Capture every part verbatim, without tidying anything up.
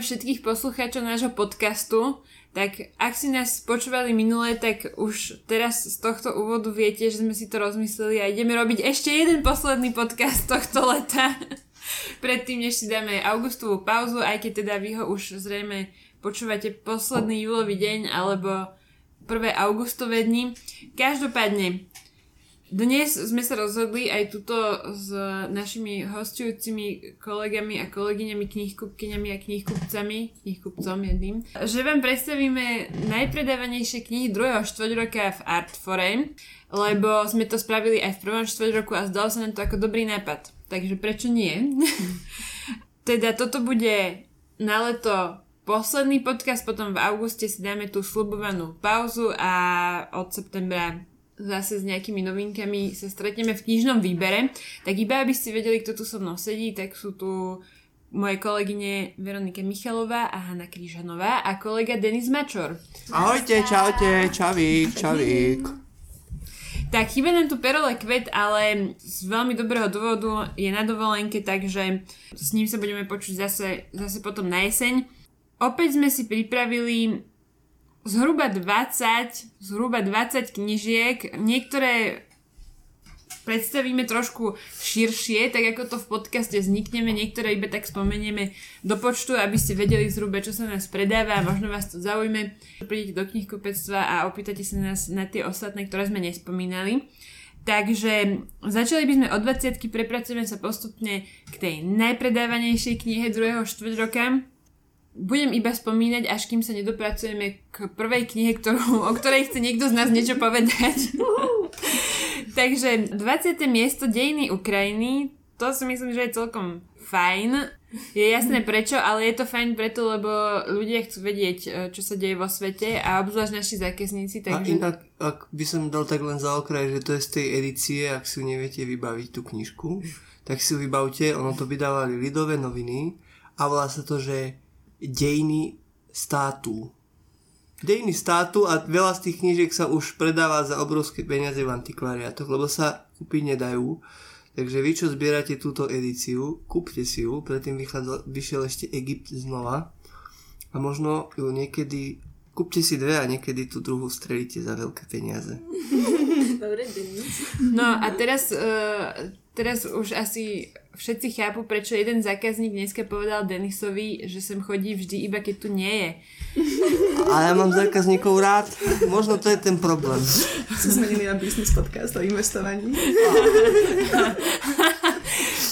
Vítame všetkých poslucháčov nášho podcastu. Tak ak si nás počúvali minulé, tak už teraz z tohto úvodu viete, že sme si to rozmysleli a ideme robiť ešte jeden posledný podcast tohto leta. Predtým, než si dáme augustovú pauzu, aj keď teda vy ho už zrejme počúvate posledný júlový deň alebo prvé augustové dni. Každopádne, dnes sme sa rozhodli aj tuto s našimi hosťujúcimi kolegami a kolegyňami, knihkupkyňami a knihkupcami, knihkupcom jedným, že vám predstavíme najpredávanejšie knihy druhého štvrťroka v Artforum, lebo sme to spravili aj v prvom štvrťroku a zdalo sa nám to ako dobrý nápad. Takže prečo nie? Teda toto bude na leto posledný podcast, potom v auguste si dáme tú sľubovanú pauzu a od septembra zase s nejakými novinkami sa stretneme v knižnom výbere. Tak iba aby ste vedeli, kto tu so mnou sedí, tak sú tu moje kolegyne Veronika Michalová a Hanna Kryžanová a kolega Denis Mačor. Ahojte, čaute, čavík, čavík. Tak chýba nám tu Pérole Kvet, ale z veľmi dobrého dôvodu je na dovolenke, takže s ním sa budeme počuť zase, zase potom na jeseň. Opäť sme si pripravili Zhruba 20, zhruba 20 knižiek. Niektoré predstavíme trošku širšie, tak ako to v podcaste vznikneme, niektoré iba tak spomenieme do počtu, aby ste vedeli zhruba, čo sa nás predáva a možno vás to zaujme. Prídete do knihkupectva a opýtate sa nás na tie ostatné, ktoré sme nespomínali. Takže začali by sme od dvadsiatky, prepracujeme sa postupne k tej najpredávanejšej knihe druhého štvrťroka. Budem iba spomínať, až kým sa nedopracujeme k prvej knihe, ktorú, o ktorej chce niekto z nás niečo povedať. Takže dvadsiate miesto, Dejiny Ukrajiny, to si myslím, že je celkom fajn. Je jasné prečo, ale je to fajn preto, lebo ľudia chcú vedieť, čo sa deje vo svete a obzvlášť naši zákazníci. Takže... A inak, ak by som dal tak len za okraj, že to je z tej edície, ak si ju neviete vybaviť tú knižku, tak si ju vybavte, ono to vydávali Lidové noviny a volá sa to, že Dejiny státu. Dejiny státu a veľa z tých knížiek sa už predáva za obrovské peniaze v antikvariátoch, lebo sa kúpiť nedajú. Takže vy, čo zbierate túto edíciu, kúpte si ju, predtým vychádzal, vyšiel ešte Egypt znova a možno ju niekedy, kúpte si dve a niekedy tú druhú strelíte za veľké peniaze. Dobre, Denis. No a teraz, uh, teraz už asi všetci chápu, prečo jeden zákazník dneska povedal Denisovi, že sem chodí vždy, iba keď tu nie je. A ja mám zákazníkov rád. Možno to je ten problém. Sme zmenili na business podcast o investovaní.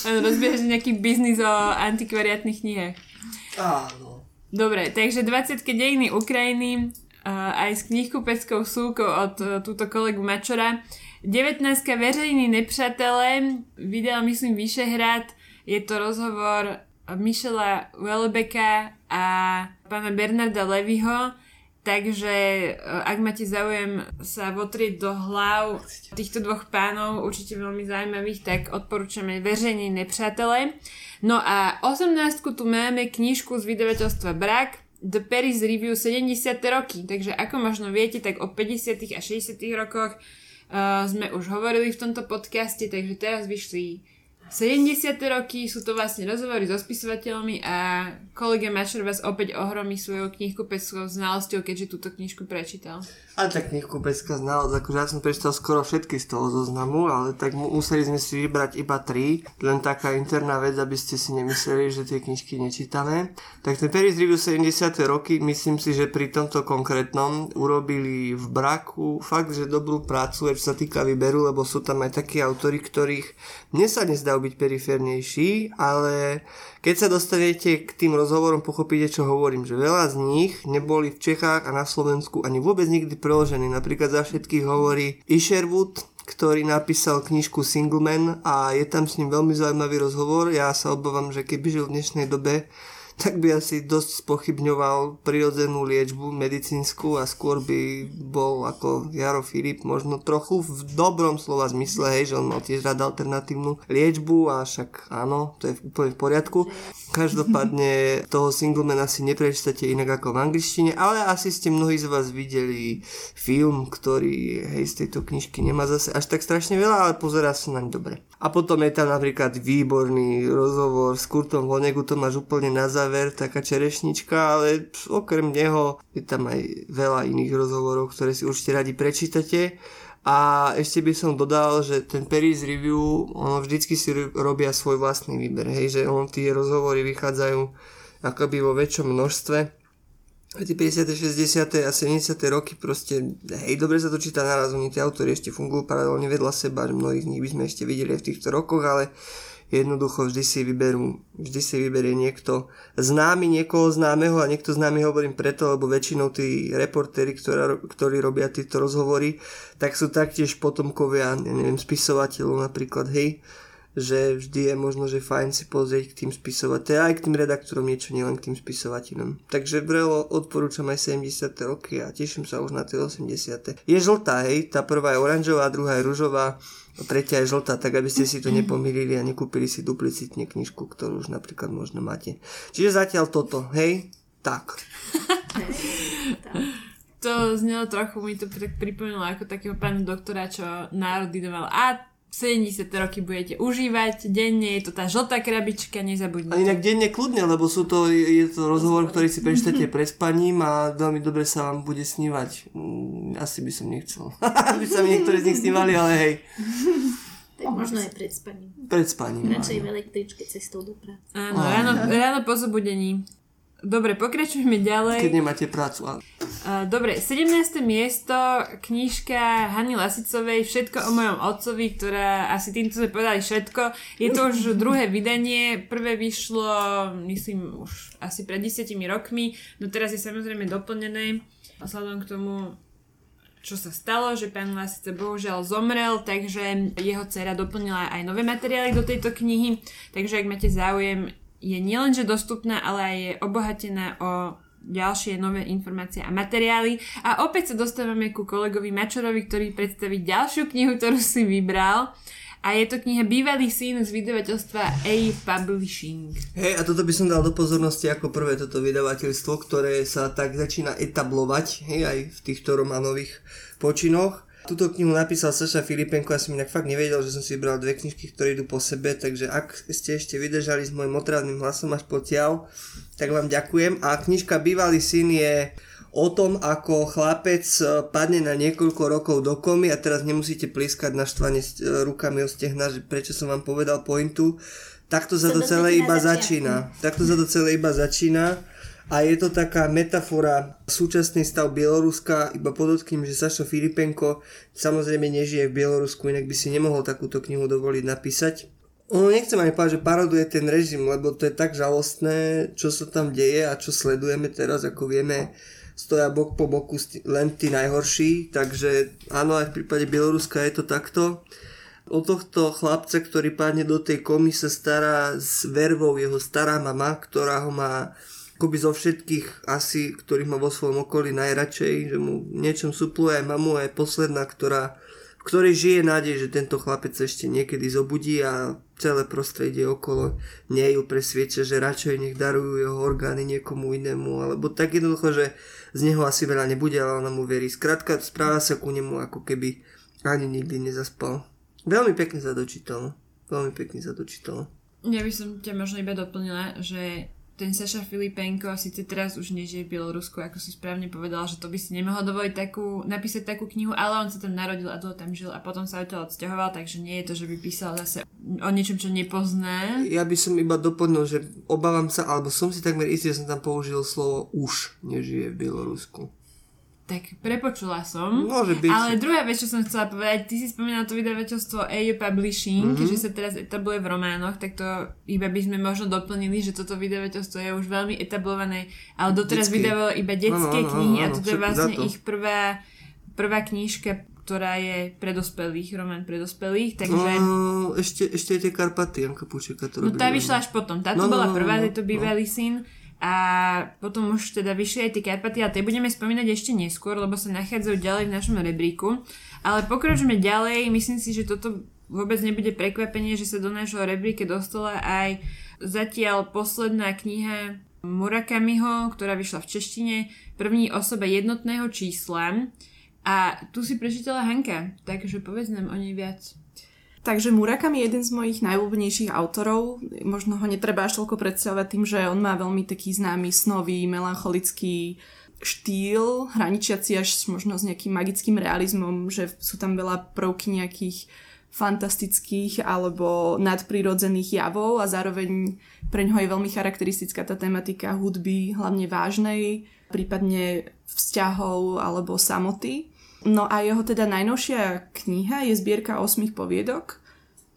Rozbiehaš nejaký biznis o antikvariátnych knihách. Áno. Dobre, takže dvadsiate Dejiny Ukrajiny aj s knihkupeckou súkou od túto kolegu Mačora. devätnásta Veřejní nepřátelé, vydal myslím Vyšehrad, je to rozhovor Michela Welbecka a pána Bernarda Levyho, takže ak máte záujem sa votrieť do hlav týchto dvoch pánov, určite veľmi zaujímavých, tak odporúčame Veřejní nepřátelé. No a osemnástu tu máme knižku z vydavateľstva Brak, The Paris Review sedemdesiate roky, takže ako možno viete, tak o päťdesiatych a šesťdesiatych rokoch uh, sme už hovorili v tomto podcaste, takže teraz vyšli sedemdesiate roky, sú to vlastne rozhovory so spisovateľmi a kolega Mačor vás opäť ohromí svojou knihkupeckou znalosťou, keďže túto knižku prečítal. A tá knihkupecká znalosť, akože ja som prečítal skoro všetky z toho zoznamu, ale tak museli sme si vybrať iba tri, len taká interná vec, aby ste si nemysleli, že tie knižky nečítame. Tak ten Paris Review sedemdesiate roky, myslím si, že pri tomto konkrétnom urobili v Braku fakt, že dobrú prácu, čo sa týka výberu, lebo sú tam aj takí autori, ktorých mne sa nezdajú byť periférnejší, ale keď sa dostanete k tým rozhovorom, pochopíte, čo hovorím, že veľa z nich neboli v Čechách a na Slovensku ani vôbec nikdy preložený. Napríklad za všetkých hovorí Isherwood, ktorý napísal knižku Single Man a je tam s ním veľmi zaujímavý rozhovor. Ja sa obávam, že keby žil v dnešnej dobe, tak by asi dosť spochybňoval prirodzenú liečbu medicínsku a skôr by bol ako Jaro Filip, možno trochu v dobrom slova zmysle, hej, že on mal tiež rád alternatívnu liečbu a však áno, to je úplne v poriadku. Každopádne toho Singlemana si neprečítate inak ako v angličtine, ale asi ste mnohí z vás videli film, ktorý hej, z tejto knižky nemá zase až tak strašne veľa, ale pozerá sa naň dobre. A potom je tam napríklad výborný rozhovor s Kurtom Vonnegu, to máš úplne na záver, taká čerešnička, ale okrem neho je tam aj veľa iných rozhovorov, ktoré si určite radi prečítate. A ešte by som dodal, že ten Perry's Review, ono vždycky si robia svoj vlastný výber, hej, že on tie rozhovory vychádzajú akoby vo väčšom množstve. A tie päťdesiate, šesťdesiate a sedemdesiate roky proste, hej, dobre sa to číta naraz, oni tie autori ešte fungujú paralelne vedľa seba, mnohých z nich by sme ešte videli aj v týchto rokoch, ale jednoducho vždy si vyberú, vždy si vyberie niekto známy, niekoho známeho, a niekto známy hovorím preto, lebo väčšinou tí reportéri, ktorí robia tieto rozhovory, tak sú taktiež potomkovia, ja neviem, spisovateľov napríklad, hej, že vždy je možno, že fajn si pozrieť k tým spisovateľom, aj k tým redaktorom niečo, nielen k tým spisovateľom. Takže vrelo odporúčam aj sedemdesiate roky a teším sa už na tie osemdesiate. Je žltá, hej, tá prvá je oranžová, druhá je ružová, tretia je žltá, tak aby ste si to nepomýlili a nekúpili si duplicitne knižku, ktorú už napríklad možno máte. Čiže zatiaľ toto, hej? Tak. To znelo trochu, mi to tak pripomenulo ako takého pána doktora, čo národ ideval. A sedemdesiate roky budete užívať, denne je to tá žltá krabička, nezabudnite. A inak denne kľudne, lebo sú to, je to rozhovor, ktorý si prečítate pred spaním a veľmi dobre sa vám bude snívať. Asi by som nechcel, aby sa mi niektoré z nich snívali, ale hej. Tak možno aj pred spaním. Pred spaním. Radšej v električke cestou do práce. Áno, ráno, ráno po zobudení. Dobre, pokračujeme ďalej. Keď nemáte prácu, ale... Dobre, sedemnáste miesto, knižka Hany Lasicovej Všetko o mojom otcovi, ktorá asi týmto sme povedali všetko. Je to už druhé vydanie, prvé vyšlo, myslím, už asi pred desiatimi rokmi, no teraz je samozrejme doplnené vzhľadom k tomu, čo sa stalo, že pán Lasica bohužiaľ zomrel, takže jeho dcéra doplnila aj nové materiály do tejto knihy, takže ak máte záujem, je nielenže dostupná, ale aj je obohatená o ďalšie nové informácie a materiály. A opäť sa dostávame ku kolegovi Mačorovi, ktorý predstaví ďalšiu knihu, ktorú si vybral. A je to kniha Bývalý syn z vydavateľstva A Publishing. Hej, a toto by som dal do pozornosti ako prvé toto vydavateľstvo, ktoré sa tak začína etablovať, hej, aj v týchto románových počinoch. Túto knihu napísal Saša Filipenko, ja som inak fakt nevedel, že som si vybral dve knižky, ktoré idú po sebe, takže ak ste ešte vydržali s môjim otrávnym hlasom až potiaľ, tak vám ďakujem. A knižka Bývalý syn je o tom, ako chlapec padne na niekoľko rokov do komy a teraz nemusíte plískať naštvane rukami o stehna, že prečo som vám povedal pointu. Takto sa to celé iba začína. Takto sa to celé iba začína. A je to taká metafora súčasný stav Bieloruska, iba podotkním, že Saša Filipenko samozrejme nežije v Bielorusku, inak by si nemohol takúto knihu dovoliť napísať. Ono nechcem ani povedať, že paroduje ten režim, lebo to je tak žalostné, čo sa tam deje a čo sledujeme teraz, ako vieme, stoja bok po boku len tí najhorší, takže áno, aj v prípade Bieloruska je to takto. O tohto chlapca, ktorý padne do tej komy, sa stará s vervou jeho stará mama, ktorá ho má akoby zo všetkých asi, ktorých má vo svojom okolí najradšej, že mu niečom supluje aj mamu, aj posledná, ktorá, v ktorej žije nádej, že tento chlapec ešte niekedy zobudí a celé prostredie okolo nej ju presvieča, že radšej nech darujú jeho orgány niekomu inému, alebo tak jednoducho, že z neho asi veľa nebude, ale ona mu verí. Skrátka, správa sa ku nemu, ako keby ani nikdy nezaspal. Veľmi pekne sa dočítalo. Veľmi pekne sa dočítalo. Ja by som ťa možno iba doplnila, že ten Saša Filipenko síce teraz už nežije v Bielorusku, ako si správne povedal, že to by si nemohol dovoliť takú, napísať takú knihu, ale on sa tam narodil a dlho tam žil a potom sa odtiaľ odsťahoval, takže nie je to, že by písal zase o niečom, čo nepozná. Ja by som iba doplnil, že obávam sa, alebo som si takmer istý, že som tam použil slovo už nežije v Bielorusku. Tak prepočula som. Môže byť. Ale druhá vec, čo som chcela povedať, ty si spomínala to vydavateľstvo A Publishing, mm-hmm. že sa teraz etabluje v románoch, tak to iba by sme možno doplnili, že toto vydavateľstvo je už veľmi etablované, ale doteraz Detský. vydávalo iba detské ano, knihy ano, ano, a toto je vlastne to. ich prvá, prvá knižka, ktorá je pre dospelých, román pre dospelých, takže... No, ešte, ešte je tie Karpaty, Janka Púčeka to robí. No tá vyšla až potom, táto no, bola prvá, no, to bývalý no. syn. A potom už teda vyšli aj tie Karpaty, ale tie budeme spomínať ešte neskôr, lebo sa nachádzajú ďalej v našom rebríku. Ale pokračujeme ďalej, myslím si, že toto vôbec nebude prekvapenie, že sa do nášho rebríka dostala aj Zatiaľ posledná kniha Murakamiho, ktorá vyšla v češtine, První osoba jednotného čísla. A tu si prečítala Hanka, takže povedz nám o nej viac. Takže Murakami je jeden z mojich najúbnejších autorov. Možno ho netreba až toľko predstavovať tým, že on má veľmi taký známy snový, melancholický štýl, hraničiaci až možno s nejakým magickým realizmom, že sú tam veľa prvky nejakých fantastických alebo nadprirodzených javov a zároveň preňho je veľmi charakteristická tá tematika hudby, hlavne vážnej, prípadne vzťahov alebo samoty. No a jeho teda najnovšia kniha je zbierka osmých poviedok,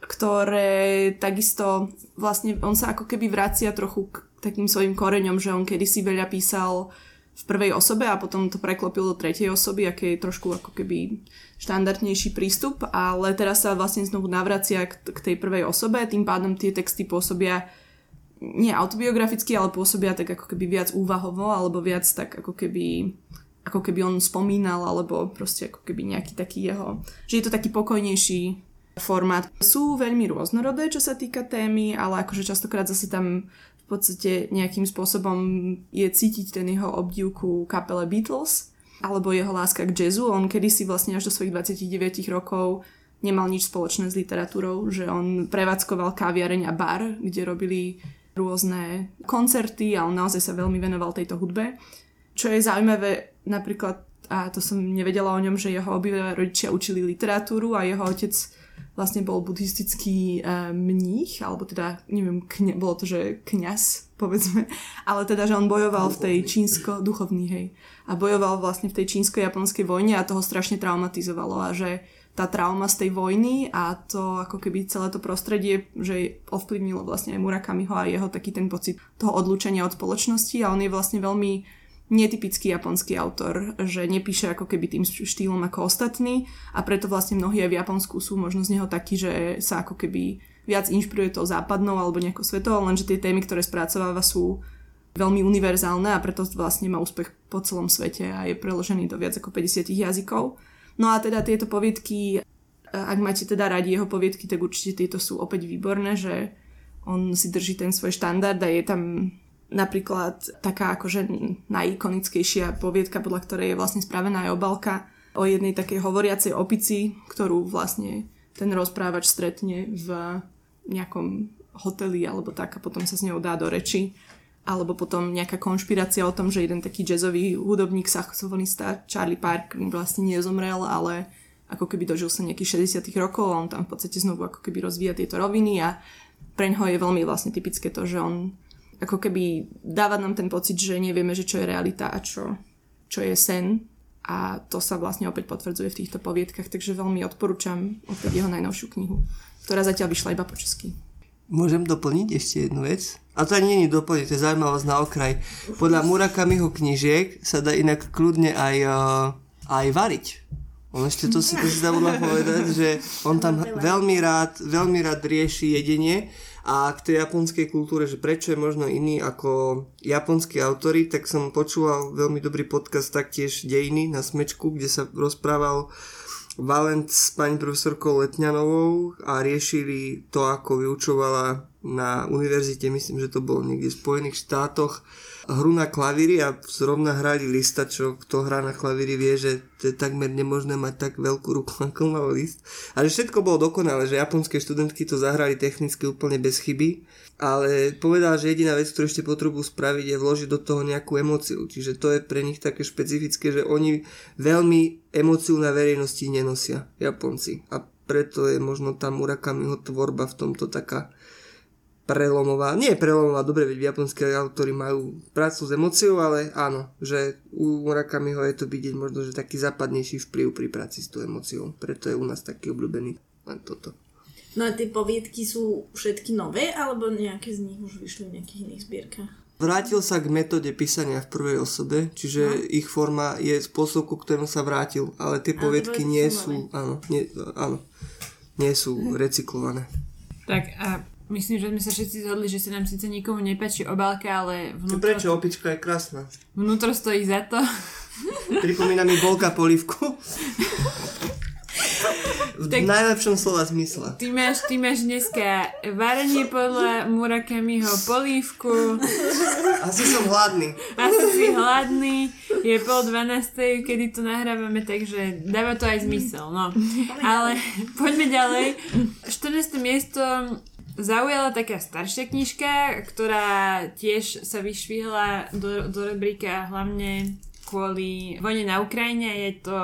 ktoré takisto vlastne on sa ako keby vracia trochu k takým svojim koreňom, že on kedysi veľa písal v prvej osobe a potom to preklopil do tretej osoby, aký je trošku ako keby štandardnejší prístup, ale teraz sa vlastne znovu navracia k tej prvej osobe, tým pádom tie texty pôsobia nie autobiograficky, ale pôsobia tak ako keby viac úvahovo, alebo viac tak ako keby, ako keby on spomínal, alebo proste ako keby nejaký taký jeho, že je to taký pokojnejší formát. Sú veľmi rôznorodé, čo sa týka témy, ale akože častokrát zase tam v podstate nejakým spôsobom je cítiť ten jeho obdiv ku kapele Beatles, alebo jeho láska k jazzu. On kedysi vlastne až do svojich dvadsaťdeväť rokov nemal nič spoločné s literatúrou, že on prevádzkoval kaviareň a bar, kde robili rôzne koncerty a on naozaj sa veľmi venoval tejto hudbe. Čo je zaujímavé, napríklad, a to som nevedela o ňom, že jeho obidva rodičia učili literatúru a jeho otec vlastne bol buddhistický mních, alebo teda, neviem, kni- bolo to, že kňaz, povedzme, ale teda, že on bojoval v tej čínsko-duchovný, hej, a bojoval vlastne v tej čínsko-japonskej vojne a toho strašne traumatizovalo a že tá trauma z tej vojny a to ako keby celé to prostredie, že ovplyvnilo vlastne aj Murakamiho a jeho taký ten pocit toho odlúčenia od spoločnosti a on je vlastne veľmi netypický japonský autor, že nepíše ako keby tým štýlom ako ostatní a preto vlastne mnohí aj v Japonsku sú možno z neho takí, že sa ako keby viac inšpiruje tou západnou alebo nejakou svetovou, lenže tie témy, ktoré spracováva, sú veľmi univerzálne a preto vlastne má úspech po celom svete a je preložený do viac ako päťdesiat jazykov. No a teda tieto poviedky, ak máte teda radi jeho poviedky, tak určite tieto sú opäť výborné, že on si drží ten svoj štandard a je tam napríklad taká akože najikonickejšia poviedka, podľa ktorej je vlastne spravená aj obálka o jednej takej hovoriacej opici, ktorú vlastne ten rozprávač stretne v nejakom hoteli alebo tak a potom sa s ňou dá do reči. Alebo potom nejaká konšpirácia o tom, že jeden taký jazzový hudobník, saxofonista Charlie Parker vlastne nezomrel, ale ako keby dožil sa nejakých šesťdesiatych rokov a on tam v podstate znovu ako keby rozvíja tieto roviny a preňho je veľmi vlastne typické to, že on ako keby dáva nám ten pocit, že nevieme, že čo je realita a čo, čo je sen a to sa vlastne opäť potvrdzuje v týchto poviedkach, takže veľmi odporúčam opäť jeho najnovšiu knihu, ktorá zatiaľ vyšla iba po česky. Môžem doplniť ešte jednu vec? A to ani nie je doplniť, to je zaujímavosť na okraj. Podľa Murakamiho knížiek sa dá inak kľudne aj, aj variť. On ešte to si to si zavodla povedať, že on tam veľmi rád, veľmi rád rieši jedenie a k tej japonskej kultúre, že prečo je možno iný ako japonskí autori, tak som počúval veľmi dobrý podcast taktiež Dejiny na Smečku, kde sa rozprával Valent s pani profesorkou Letňanovou a riešili to, ako vyučovala na univerzite, myslím, že to bolo niekde v Spojených štátoch, hru na klavíri a zrovna hrali Lista, čo kto hrá na klavíri vie, že to je takmer nemožné mať tak veľkú ruku, ako mal List. A že všetko bolo dokonalé, že japonské študentky to zahrali technicky úplne bez chyby, ale povedal, že jediná vec, ktorú ešte potrebujú spraviť, je vložiť do toho nejakú emóciu. Čiže to je pre nich také špecifické, že oni veľmi emóciu na verejnosti nenosia, Japonci. A preto je možno tá Murakamiho tvorba v tomto taká prelomová, nie prelomová, dobre, veď japonskí autori majú prácu s emóciou, ale áno, že u Murakamiho je to vidieť možno, že taký západnejší vplyv pri práci s tou emóciou, preto je u nás taký obľúbený len toto. No a tie poviedky sú všetky nové, alebo nejaké z nich už vyšli v nejakých iných zbierkach? Vrátil sa k metóde písania v prvej osobe, čiže no. Ich forma je spôsob, ku ktorému sa vrátil, ale tie poviedky nie sú, áno, nie, áno, nie sú recyklované. Tak a myslím, že sme sa všetci zhodli, že sa nám síce nikomu nepáči obálka, ale vnútro... Prečo? Opička je krásna. Vnútro stojí za to. Pripomína mi bolka polívku. tak, v najlepšom slova zmysle. Ty máš, ty máš dneska varenie podľa Murakamiho, polívku. Asi som hladný. Asi si hladný. Je pol dvanástej, kedy to nahrávame, takže dáva to aj zmysel. No. Ale poďme ďalej. štrnáste miesto zaujala taká staršia knižka, ktorá tiež sa vyšvihla do, do rebríka hlavne kvôli vojne na Ukrajine. Je to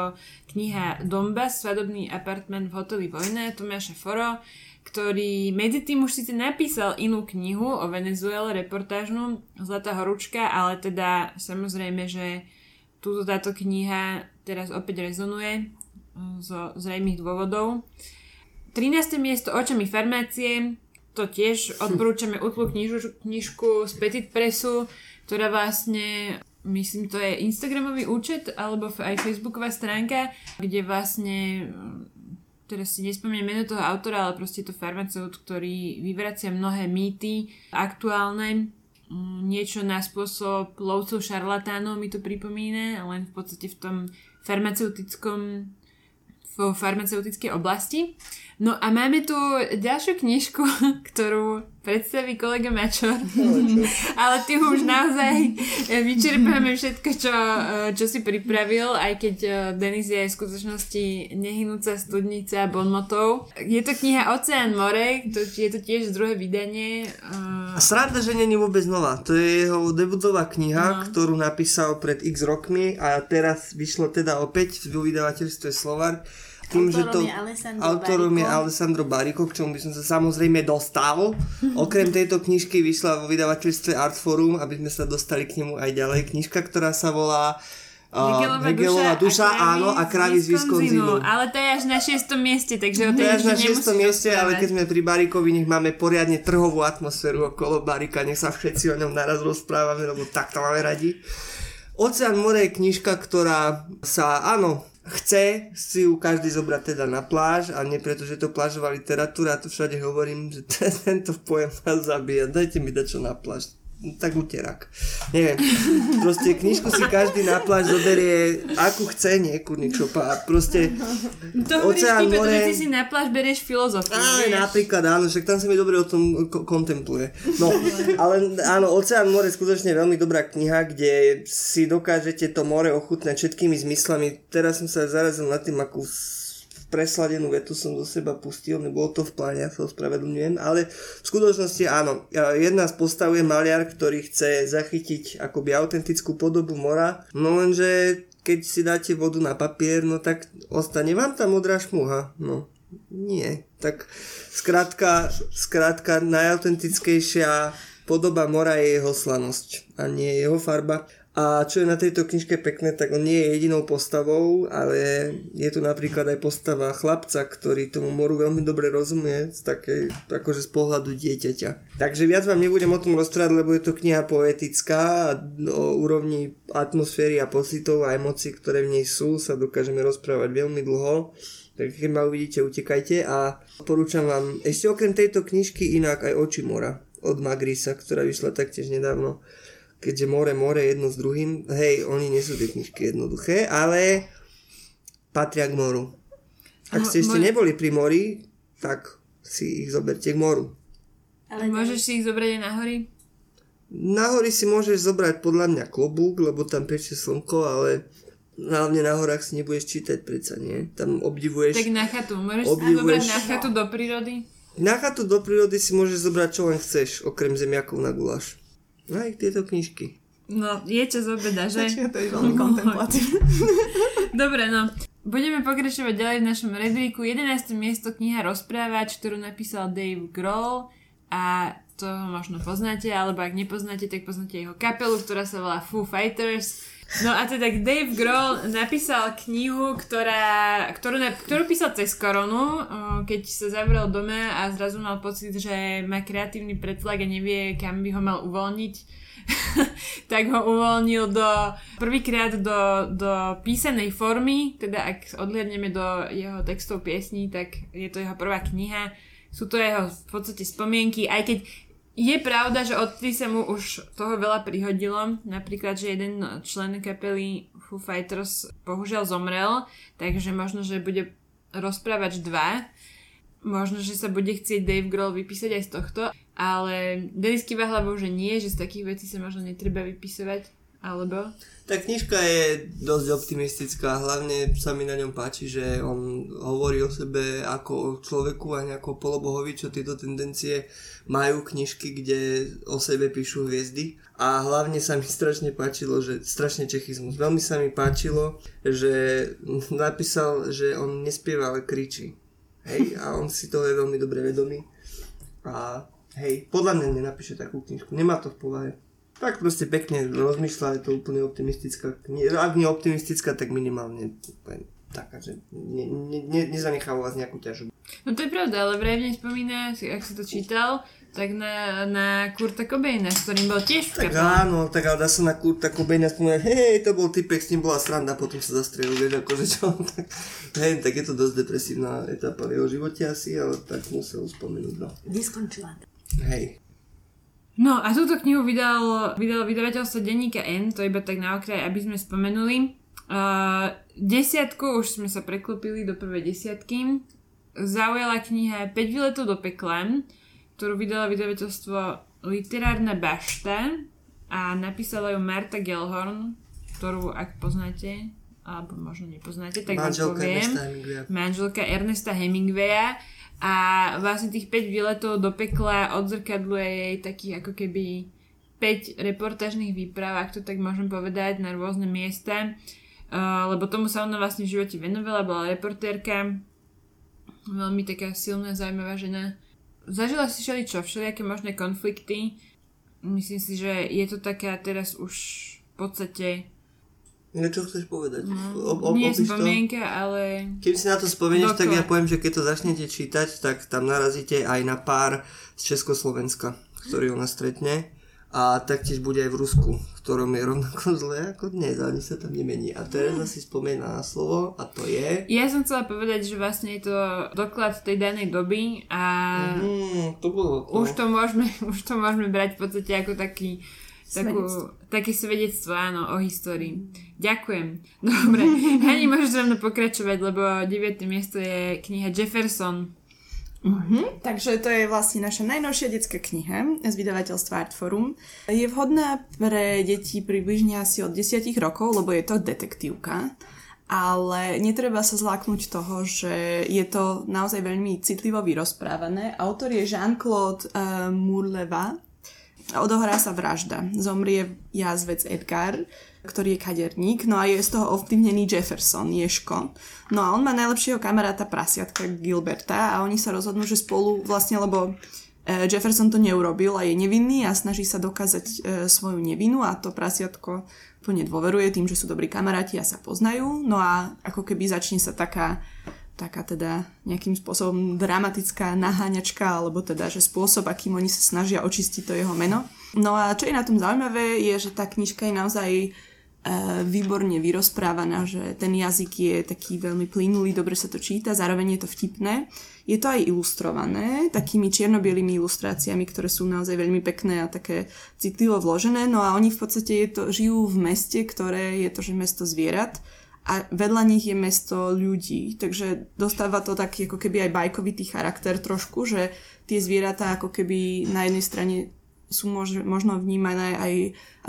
kniha Donbas, svadobný apartment v hoteli Vojna, Tomáša Foro, ktorý medzitým už síce napísal inú knihu o Venezuele, reportážnu Zlatá horúčka, ale teda samozrejme, že túto táto kniha teraz opäť rezonuje zo zrejmých dôvodov. trináste miesto Očami farmácie, to tiež odporúčame útlu knižu, knižku z Petit Pressu, ktorá vlastne, myslím, to je Instagramový účet alebo aj Facebooková stránka, kde vlastne, teraz si nespomínam meno toho autora, ale proste je to farmaceut, ktorý vyvracia mnohé mýty aktuálne, niečo na spôsob lovcov šarlatánov mi to pripomína, len v podstate v tom farmaceutickom vo farmaceutickej oblasti. No a máme tu ďalšiu knižku, ktorú predstaví kolega Mačor. Ale ty už naozaj vyčerpáme všetko, čo, čo si pripravil, aj keď Denis je v skutočnosti nehynúca studnica bonmotov. Je to kniha Oceán more, to, je to tiež druhé vydanie. A sranda, že nie je vôbec nová. To je jeho debutová kniha, no, ktorú napísal pred x rokmi a teraz vyšlo teda opäť v vydavateľstve Slovár. Tým, že to autorom je Alessandro Baricco, k čomu by som sa samozrejme dostal. Okrem tejto knižky vyšla vo vydavateľstve Artforum, aby sme sa dostali k nemu aj ďalej. Knižka, ktorá sa volá uh, Hegelová duša, duša a áno, a Kravy z Wisconsinu. Ale to je až na šiestom mieste, takže o tej nič nemusíš mieste, dostávať. Ale keď sme pri Bariccovi, nech máme poriadne trhovú atmosféru okolo Baricca, nech sa všetci o ňom naraz rozprávame, lebo tak to máme radi. Oceán more je knižka, ktorá sa, áno, chce si ju každý zobrať teda na pláž a nie preto, že to plážová literatúra, a tu všade hovorím, že t- tento pojem vás zabíja, dajte mi dačo na pláž, tak uterák, neviem, proste knižku si každý na pláž zoberie akú chce, nie kurník šopa, proste to Oceán more, pretože ty si na pláž bereš filozofiu, napríklad, áno, však tam sa mi dobre o tom ko- kontempluje, no, ale áno, Oceán more je skutočne veľmi dobrá kniha, kde si dokážete to more ochutnať všetkými zmyslami. Teraz som sa zarazil nad tým, akú presladenú vetu som do seba pustil, nebolo to v pláne, ja sa ospravedlňujem, ale v skutočnosti áno, jedna z postav je maliar, ktorý chce zachytiť akoby autentickú podobu mora, no lenže keď si dáte vodu na papier, no tak ostane vám tá modrá šmuha, no nie, tak skrátka, skrátka najautentickejšia podoba mora je jeho slanosť a nie jeho farba. A čo je na tejto knižke pekné, tak on nie je jedinou postavou, ale je tu napríklad aj postava chlapca, ktorý tomu moru veľmi dobre rozumie, z takej, akože z pohľadu dieťaťa. Takže viac vám nebudem o tom rozprávať, lebo je to kniha poetická a o úrovni atmosféry a pocitov a emócií, ktoré v nej sú, sa dokážeme rozprávať veľmi dlho. Tak keď ma uvidíte, utekajte a porúčam vám ešte okrem tejto knižky inak aj Oči mora od Magrisa, ktorá vyšla taktiež nedávno. Keďže more, more jedno s druhým, hej, oni nie sú tie knižky jednoduché, ale patria k moru. Ak ste ešte neboli pri mori, tak si ich zoberte k moru. Ale môžeš si ich zobrať aj na hory? Na hory si môžeš zobrať podľa mňa klobúk, lebo tam pečie slnko, ale hlavne na horách si nebudeš čítať, predsa nie? Tam obdivuješ... Tak na chatu, môžeš obdivuješ... zobrať na chatu do prírody? Na chatu do prírody si môžeš zobrať čo len chceš, okrem zemiakov na guláš. Aj tieto knižky. No, je čas obeda, že? Začína to je veľmi kontemplatívne. Dobre, no. Budeme pokračovať ďalej v našom rebríku. jedenáste miesto kniha Rozprávač, ktorú napísal Dave Grohl. A to možno poznáte, alebo ak nepoznáte, tak poznáte jeho kapelu, ktorá sa volá Foo Fighters. No a teda Dave Grohl napísal knihu, ktorá, ktorú, ktorú písal cez koronu, keď sa zavrel doma a zrazu mal pocit, že má kreatívny pretlak a nevie, kam by ho mal uvoľniť. Tak ho uvoľnil do, prvýkrát do, do písanej formy, teda ak odhliadneme do jeho textov piesní, tak je to jeho prvá kniha. Sú to jeho v podstate spomienky, aj keď je pravda, že odtedy sa mu už toho veľa prihodilo. Napríklad, že jeden člen kapely Foo Fighters bohužiaľ zomrel, takže možno, že bude rozprávač dva. Možno, že sa bude chcieť Dave Grohl vypísať aj z tohto, ale Denis kýva hlavou, že nie, že z takých vecí sa možno netreba vypisovať, alebo... Tá knižka je dosť optimistická, hlavne sa mi na ňom páči, že on hovorí o sebe ako o človeku a nejako polobohovi, čo tieto tendencie majú knižky, kde o sebe píšu hviezdy. A hlavne sa mi strašne páčilo, že strašne čechizmus. Veľmi sa mi páčilo, že napísal, že on nespieva, ale kričí. Hej, a on si toho je veľmi dobre vedomý. A hej, podľa mňa nenapíše takú knižku. Nemá to v povahe. Tak proste pekne rozmýšľa, je to úplne optimistická kniha. Ak nie optimistická, tak minimálne taká, že ne, ne, ne, nezanecháva vás nejakú ťažobu. No to je pravda, ale vrejme spomína, ak si to čítal, tak na, na Kurta Cobaina, s ktorým bol tiež v kapele. Tak áno, tak ale dá sa na Kurta Cobaina spomínať, hej, to bol typek, s ním bola sranda, potom sa zastrelil, vieš, akože čo, tak, hej, tak je to dosť depresívna etapa v jeho živote asi, ale tak musel spomenúť, no. Neskončila. Hej. No a túto knihu vydal, vydal vydavateľstvo denníka N, to iba tak na okraj, aby sme spomenuli. Uh, desiatku, už sme sa preklopili do prvej desiatky. Zaujala kniha päť výletov do pekla, ktorú vydala vydavateľstvo Literárna bašta a napísala ju Marta Gellhorn, ktorú ak poznáte, alebo možno nepoznáte, tak vám poviem. Manželka Ernesta Hemingwaya. A vlastne tých päť výletov do pekla odzrkadluje jej takých ako keby päť reportážnych výprav, ak to tak môžem povedať, na rôzne miesta. Uh, lebo tomu sa ona vlastne v živote venovala, bola reportérka. Veľmi taká silná, zaujímavá žena. Zažila si všeličo, všelijaké možné konflikty. Myslím si, že je to taká teraz už v podstate... Niečo chceš povedať? No, o, o, nie je spomienka, to? Ale... Keď si na to spomenieš, dokola. Tak ja poviem, že keď to začnete čítať, tak tam narazíte aj na pár z Československa, ktorý ona stretne. A taktiež bude aj v Rusku, v ktorom je rovnako zle ako dnes, ani sa tam nemení. A teraz asi spomína na slovo a to je... Ja som chcela povedať, že vlastne je to doklad tej danej doby a mm, to bolo to. Už, to môžeme, už to môžeme brať v podstate ako taký, takú, také svedectvo, áno, o histórii. Ďakujem. Dobre, Hani, môžeš rovno pokračovať, lebo deviate miesto je kniha Jefferson. Mm-hmm. Takže to je vlastne naša najnovšia detská kniha z vydavateľstva Artforum. Je vhodná pre deti približne asi od desať rokov, lebo je to detektívka, ale netreba sa zláknuť toho, že je to naozaj veľmi citlivo vyrozprávané. Autor je Jean-Claude uh, Mourleva. Odohrá sa vražda. Zomrie jazvec Edgar, ktorý je kaderník, no a je z toho ovplyvnený Jefferson, Ježko. No a on má najlepšieho kamaráta prasiatka Gilberta a oni sa rozhodnú, že spolu vlastne, lebo Jefferson to neurobil a je nevinný a snaží sa dokázať svoju nevinu a to prasiatko to nedôveruje tým, že sú dobrí kamaráti a sa poznajú. No a ako keby začne sa taká taká teda nejakým spôsobom dramatická naháňačka, alebo teda, že spôsob, akým oni sa snažia očistiť to jeho meno. No a čo je na tom zaujímavé, je, že tá knižka je naozaj e, výborne vyrozprávaná, že ten jazyk je taký veľmi plynulý, dobre sa to číta, zároveň je to vtipné. Je to aj ilustrované takými čierno-bielými ilustráciami, ktoré sú naozaj veľmi pekné a také citlivo vložené. No a oni v podstate je to, žijú v meste, ktoré je to, že mesto zvierat, a vedľa nich je mesto ľudí, takže dostáva to taký ako keby aj bajkovitý charakter trošku, že tie zvieratá ako keby na jednej strane sú mož- možno vnímané aj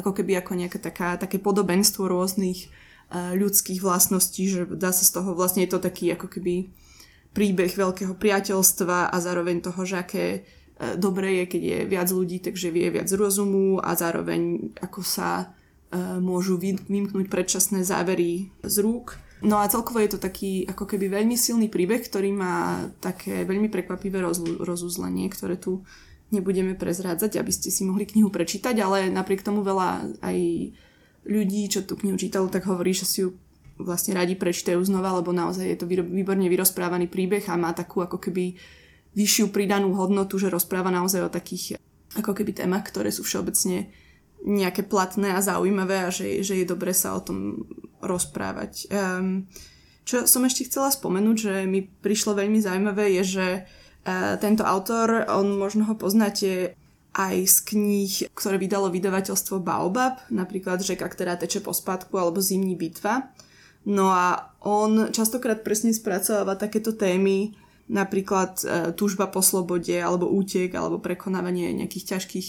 ako keby ako nejaké taká, také podobenstvo rôznych uh, ľudských vlastností, že dá sa z toho vlastne je to taký ako keby príbeh veľkého priateľstva a zároveň toho, že aké uh, dobré je, keď je viac ľudí, takže vie viac rozumu a zároveň ako sa môžu vymknúť predčasné závery z rúk. No a celkovo je to taký ako keby veľmi silný príbeh, ktorý má také veľmi prekvapivé rozlu- rozuzlenie, ktoré tu nebudeme prezrádzať, aby ste si mohli knihu prečítať, ale napriek tomu veľa aj ľudí, čo tú knihu čítalo, tak hovorí, že si ju vlastne radi prečítajú znova, lebo naozaj je to výborne vyrozprávaný príbeh a má takú ako keby vyššiu pridanú hodnotu, že rozpráva naozaj o takých ako keby témach, ktoré sú všeobecne nejaké platné a zaujímavé a že, že je dobre sa o tom rozprávať. Um, čo som ešte chcela spomenúť, že mi prišlo veľmi zaujímavé je, že uh, tento autor, on možno ho poznáte aj z kníh, ktoré vydalo vydavateľstvo Baobab, napríklad Žeka, ktorá teče po spátku alebo Zimní bitva. No a on častokrát presne spracováva takéto témy, napríklad túžba po slobode, alebo útek, alebo prekonávanie nejakých ťažkých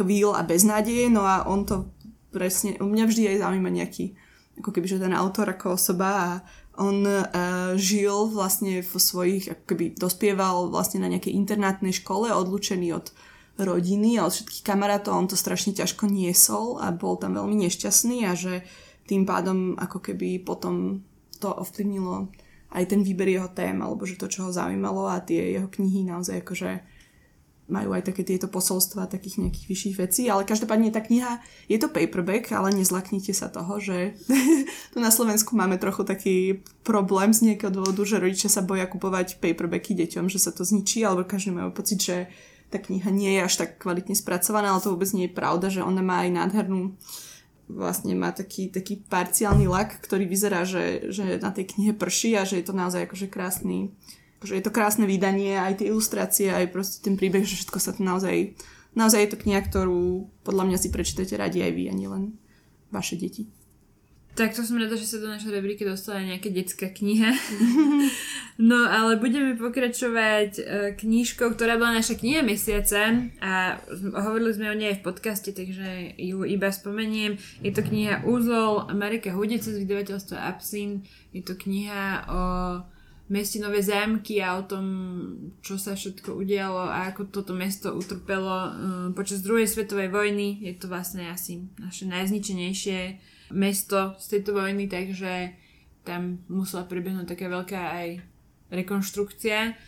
chvíľ a beznádeje. No a on to presne, mňa vždy aj zaujíma nejaký, ako kebyže ten autor ako osoba, a on uh, žil vlastne vo svojich, ako keby dospieval vlastne na nejakej internátnej škole, odlučený od rodiny a od všetkých kamarátov, on to strašne ťažko niesol a bol tam veľmi nešťastný, a že tým pádom ako keby potom to ovplyvnilo aj ten výber jeho tém, alebo že to, čo ho zaujímalo, a tie jeho knihy naozaj akože majú aj také tieto posolstva takých nejakých vyšších vecí, ale každopádne tá kniha je to paperback, ale nezlaknite sa toho, že tu na Slovensku máme trochu taký problém z nejakého dôvodu, že rodičia sa boja kupovať paperbacky deťom, že sa to zničí, alebo každý má pocit, že tá kniha nie je až tak kvalitne spracovaná, ale to vôbec nie je pravda, že ona má aj nádhernú, vlastne má taký, taký parciálny lak, ktorý vyzerá, že, že na tej knihe prší, a že je to naozaj akože krásny, že je to krásne vydanie, aj tie ilustrácie, aj proste ten príbeh, že všetko sa to naozaj... Naozaj je to kniha, ktorú podľa mňa si prečítate radi aj vy, a nielen vaše deti. Tak to som rada, že sa do našej rubriky dostala nejaká detská kniha. No ale budeme pokračovať knižkou, ktorá bola naša kniha mesiaca, a hovorili sme o nej aj v podcaste, takže ju iba spomeniem. Je to kniha Úzol Mareka Hudice z vydavateľstva Absyn. Je to kniha o meste Nové zámky a o tom, čo sa všetko udialo a ako toto mesto utrpelo počas druhej svetovej vojny. Je to vlastne asi naše najzničenejšie mesto z tejto vojny, takže tam musela prebehnúť taká veľká aj rekonštrukcia.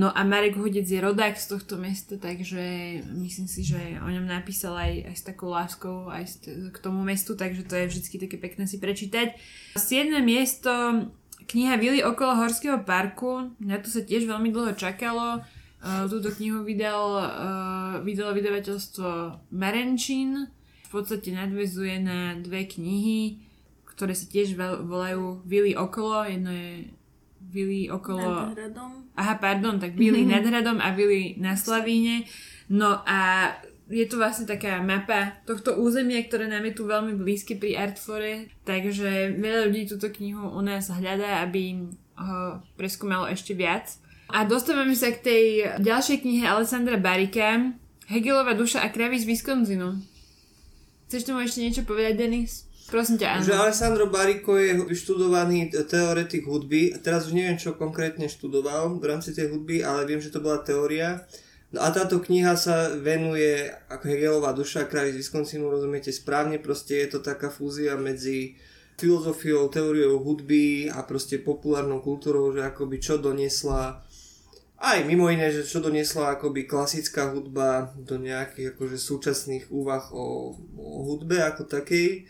No a Marek Hudec je rodák z tohto mesta, takže myslím si, že o ňom napísal aj, aj s takou láskou aj k tomu mestu, takže to je vždycky také pekné si prečítať. Siedme miesto... Kniha Vily okolo Horského parku, na to sa tiež veľmi dlho čakalo. Uh, túto knihu vydal, uh, vydalo vydavateľstvo Marenčín. V podstate nadväzuje na dve knihy, ktoré sa tiež volajú Vily okolo. Jedno je Vily okolo... Nad hradom. Aha, pardon, tak Vily nad hradom a Vily na Slavíne. No a je to vlastne taká mapa tohto územia, ktoré nám je tu veľmi blízke pri Artfore, takže veľa ľudí túto knihu u nás hľadá, aby ho preskúmalo ešte viac. A dostávame sa k tej ďalšej knihe Alessandra Baricca, Hegelova duša a kravy z Wisconsinu. Chceš tomu ešte niečo povedať, Denis? Prosím ťa, áno. Že Alessandro Baricco je študovaný teoretik hudby, teraz už neviem, čo konkrétne študoval v rámci tej hudby, ale viem, že to bola teória. No a táto kniha sa venuje, ako Hegelová duša a kravy z Wisconsinu, rozumiete správne, proste je to taká fúzia medzi filozofiou, teóriou hudby a proste populárnou kultúrou, že akoby čo doniesla, aj mimo iné, že čo doniesla akoby klasická hudba do nejakých akože súčasných úvah o, o hudbe ako takej.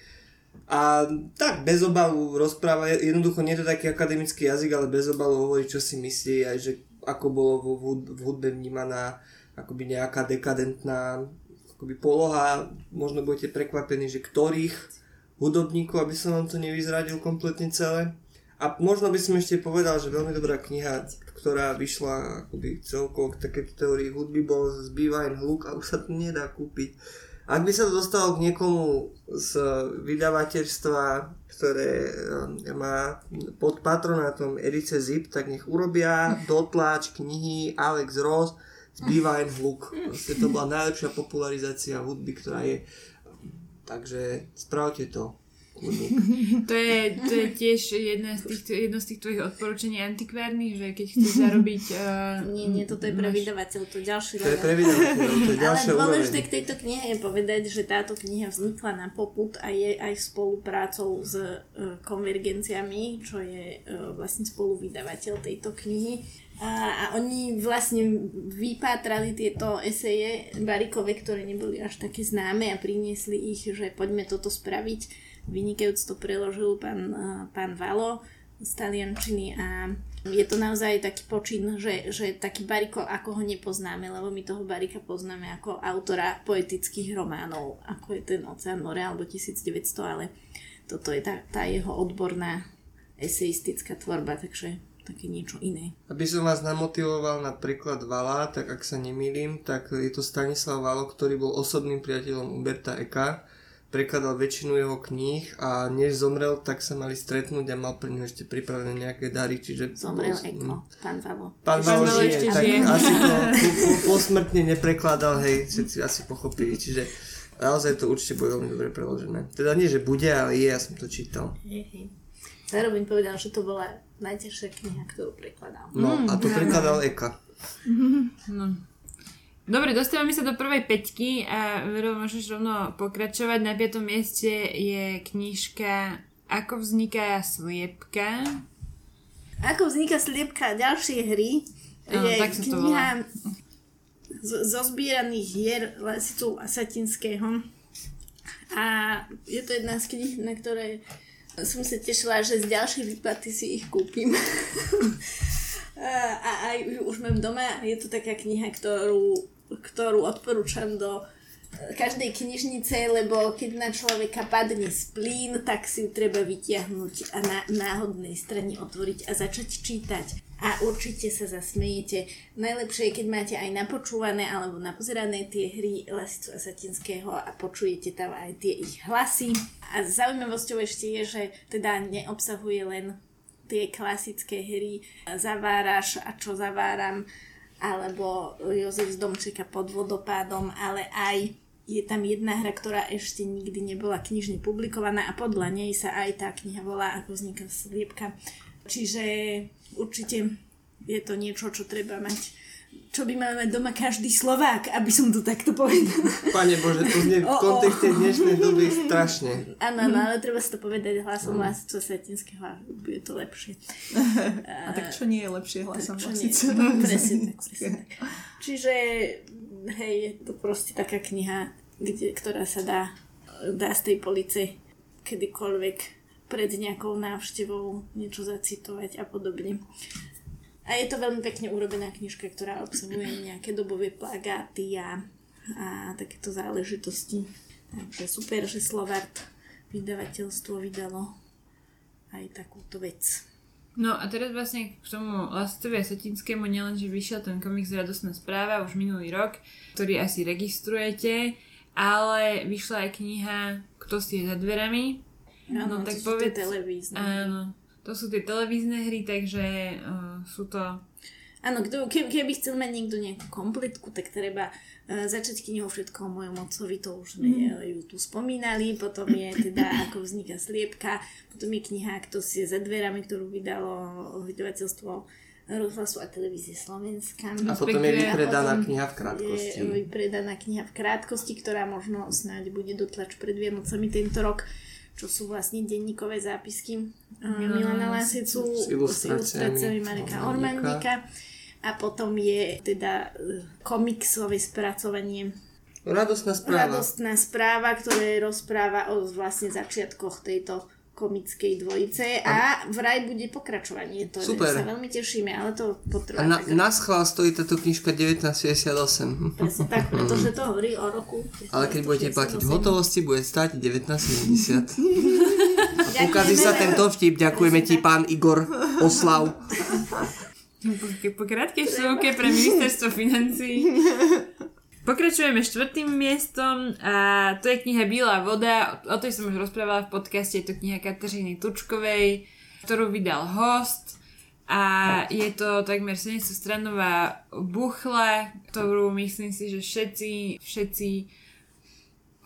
A tak bez obalu rozpráva, jednoducho nie je to taký akademický jazyk, ale bez obalu hovorí, čo si myslí, aj že ako bolo v hudbe vnímaná akoby nejaká dekadentná akoby poloha. Možno budete prekvapení, že ktorých hudobníkov, aby som vám to nevyzradil kompletne celé. A možno by som ešte povedal, že veľmi dobrá kniha, ktorá vyšla akoby celkovo k takéto teórii hudby, bol Zbýva jen hluk, a už sa to nedá kúpiť. Ak by sa to dostalo k niekomu z vydavateľstva, ktoré má pod patronátom Edice Zip, tak nech urobia dotlač knihy Alex Ross Zbýva jen hluk. Proste to bola najlepšia popularizácia hudby, ktorá je. Takže spravte to. To je, to je tiež jedna z tých, jedno z tých tvojich odporúčení antikvárnych, že keď chceš zarobiť... Uh, nie, nie, toto je pre vydavateľov, to je ďalší rok. To je pre vydavateľov, to je ďalšia úroveň. Ale dôležité k tejto knihe je povedať, že táto kniha vznikla na popud a je aj spoluprácou s uh, Konvergenciami, čo je uh, vlastne spoluvydavateľ tejto knihy. A, a oni vlastne vypátrali tieto eseje Baricove, ktoré neboli až také známe, a priniesli ich, že poďme toto spraviť. Vynikajúco to preložil pán, pán Valo z taliančiny, a je to naozaj taký počin, že, že taký Baricco, ako ho nepoznáme, lebo my toho Baricca poznáme ako autora poetických románov, ako je ten Oceán more alebo devätnásťsto, ale toto je tá, tá jeho odborná eseistická tvorba, takže také niečo iné. Aby som vás namotivoval na príklad Vala, tak ak sa nemýlim, tak je to Stanislav Valo, ktorý bol osobným priateľom Umberta Eka. prekladal väčšinu jeho kníh a než zomrel, tak sa mali stretnúť a mal pre ňu ešte pripravené nejaké dary, čiže... Zomrel bol... Eko, pán Vavo. Pán Vavo žije, tak žije. Asi to posmrtne neprekladal, hej, všetci asi pochopili, čiže naozaj to určite bude veľmi dobre preložené. Teda nie, že bude, ale je, ja som to čítal. Zároveň povedal, že to bola najťažšia kniha, ktorú prekladal. No, a to prekladal Eka. No. Dobre, dostávame sa do prvej päťky a Vero, môžeš rovno pokračovať. Na piatom mieste je knižka Ako vzniká sliepka. Ako vzniká sliepka a ďalšie hry. Ano, je kniha zo zbieraných hier Lasicu Satinského. A je to jedna z kníh, na ktorej som sa tešila, že z ďalšej výplaty si ich kúpim. A aj už mám doma, je to taká kniha, ktorú, ktorú odporúčam do každej knižnice, lebo keď na človeka padne splín, tak si ju treba vytiahnuť a na náhodnej strane otvoriť a začať čítať. A určite sa zasmejete. Najlepšie je, keď máte aj napočúvané alebo napozerané tie hry Lasicu a Satinského a počujete tam aj tie ich hlasy. A zaujímavosťou ešte je, že teda neobsahuje len tie klasické hry Zaváraš a Čo zaváram alebo Jozef z domčeka Pod vodopádom, ale aj je tam jedna hra, ktorá ešte nikdy nebola knižne publikovaná a podľa nej sa aj tá kniha volá Ako vzniká sliepka. Čiže určite je to niečo, čo treba mať, čo by mal mať doma každý Slovák, aby som to takto povedala. Pane Bože, to znie v kontexte dnešnej doby strašne. Áno, no, ale treba si to povedať hlasom no. Lasicu Satinského, je to lepšie. A, a tak čo nie je lepšie hlasom Lasicu? Presne tak, presne tak. Čiže, hej, je to proste taká kniha, kde, ktorá sa dá, dá z tej police kedykoľvek pred nejakou návštevou niečo zacitovať a podobne. A je to veľmi pekne urobená knižka, ktorá obsahuje nejaké dobové plagáty a, a takéto záležitosti. Takže super, že Slovart vydavateľstvo vydalo aj takúto vec. No a teraz vlastne k tomu Lasicovi a Satinskému nielenže vyšiel ten komiks Radosná správa už minulý rok, ktorý asi registrujete, ale vyšla aj kniha Kto si je za dverami. Áno, no, tak to povedz... sú tie televízne. Áno. To sú tie televízne hry, takže uh, sú to... Áno, ke, keby chcel mať niekto nejakú kompletku, tak treba uh, začať knihou Všetko o mojom otcovi, to už sme mm. ju tu spomínali, potom je teda Ako vzniká sliepka, potom je kniha Kto si je za dverami, ktorú vydalo vydavateľstvo rozhlasu a televízie Slovenska. A potom je vypredaná kniha v krátkosti. Je vypredaná kniha v krátkosti, ktorá možno snáď bude dotlač pred Vianocami tento rok. Čo sú vlastne denníkové zápisky Milana Lasicu s ilustráciami Mareka Ormandíka. A potom je teda komiksové spracovanie Radostná správa. Radostná správa, ktorá rozpráva o vlastne začiatkoch tejto komickej dvojice a vraj bude pokračovanie. To super. Sa veľmi tešíme, ale to potrvá. A na, na schvál stojí táto knižka devätnásť šesťdesiatosem. Presne tak, pretože to hovorí o roku. Ale keď budete platiť v hotovosti, bude stáť devätnásť sedemdesiat. A pokazí sa tento vtip. Ďakujeme ti, pán Igor Oslav. Po krátkej slovke pre ministerstvo financií. Pokračujeme štvrtým miestom a to je kniha Biela voda, o tej som už rozprávala v podcaste, je to kniha Kateřiny Tučkovej, ktorú vydal Host a je to takmer sedemstostranová buchla, ktorú myslím si, že všetci, všetci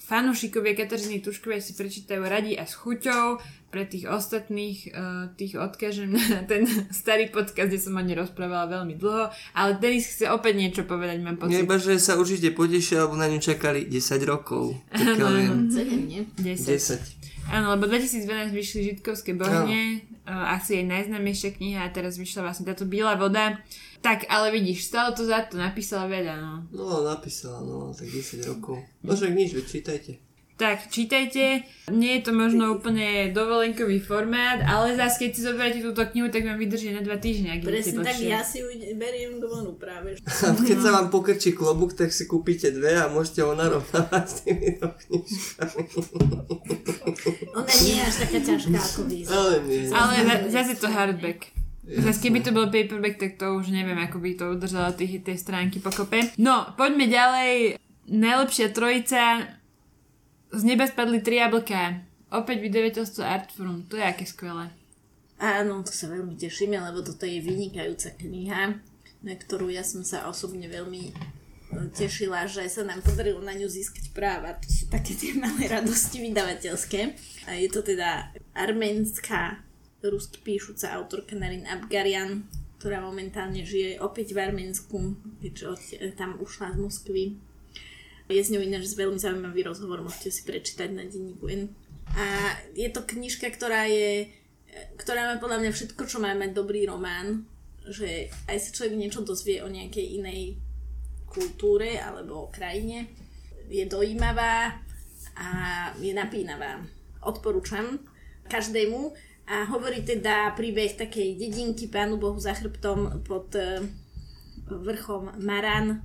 fanúšikovia Kateřiny Tučkovej si prečítajú radi a s chuťou. Pre tých ostatných tých odkážem na ten starý podcast, kde som o nej rozprávala veľmi dlho, ale Denis chce opäť niečo povedať, mám pocit. Neba, že sa určite potešia, alebo na ňu čakali desať rokov. Áno, sedem, nie? desať. Áno, lebo dvetisícdvanásť vyšli Žitkovské bohne, no. Asi jej najznámejšia kniha a teraz vyšla vlastne táto Biela voda. Tak, ale vidíš, stalo to za to, napísala veda, no. No, napísala, no, tak desať rokov. No však nič, čítajte. Tak, čítajte, nie je to možno úplne dovolenkový formát, ale zás, keď si zoberiete túto knihu, tak vám vydrží na dva týždňa. Presne tak, ja si ju beriem dovolenú práve. Keď sa vám pokrčí klobúk, tak si kúpite dve a môžete ho narovnávať s tými knižkami. Ona nie je až taká ťažká ako výzva. Ale, ale zase je to hardback. Zas keby to bol paperback, tak to už neviem, ako by to udržalo tej stránky pokope. No, poďme ďalej. Najlepšia trojica Z neba spadli tri jablká. Opäť vydavateľstvo Artforum. To je aké skvelé. Áno, to sa veľmi tešíme, lebo toto je vynikajúca kniha, na ktorú ja som sa osobne veľmi tešila, že sa nám podarilo na ňu získať práva. To sú také tie malé radosti vydavateľské. A je to teda arménska rusky píšuca autorka Narin Abgarian, ktorá momentálne žije opäť v Arménsku, keďže tam ušla z Moskvy. Je s ňou ináč veľmi zaujímavý rozhovor, môžete si prečítať na denníku N. A je to knižka, ktorá je, ktorá má podľa mňa všetko, čo má mať dobrý román, že aj sa človek niečo dozvie o nejakej inej kultúre alebo o krajine. Je dojímavá a je napínavá. Odporúčam každému a hovorí teda príbeh takej dedinky Pánu Bohu za chrbtom. Pod vrchom Maran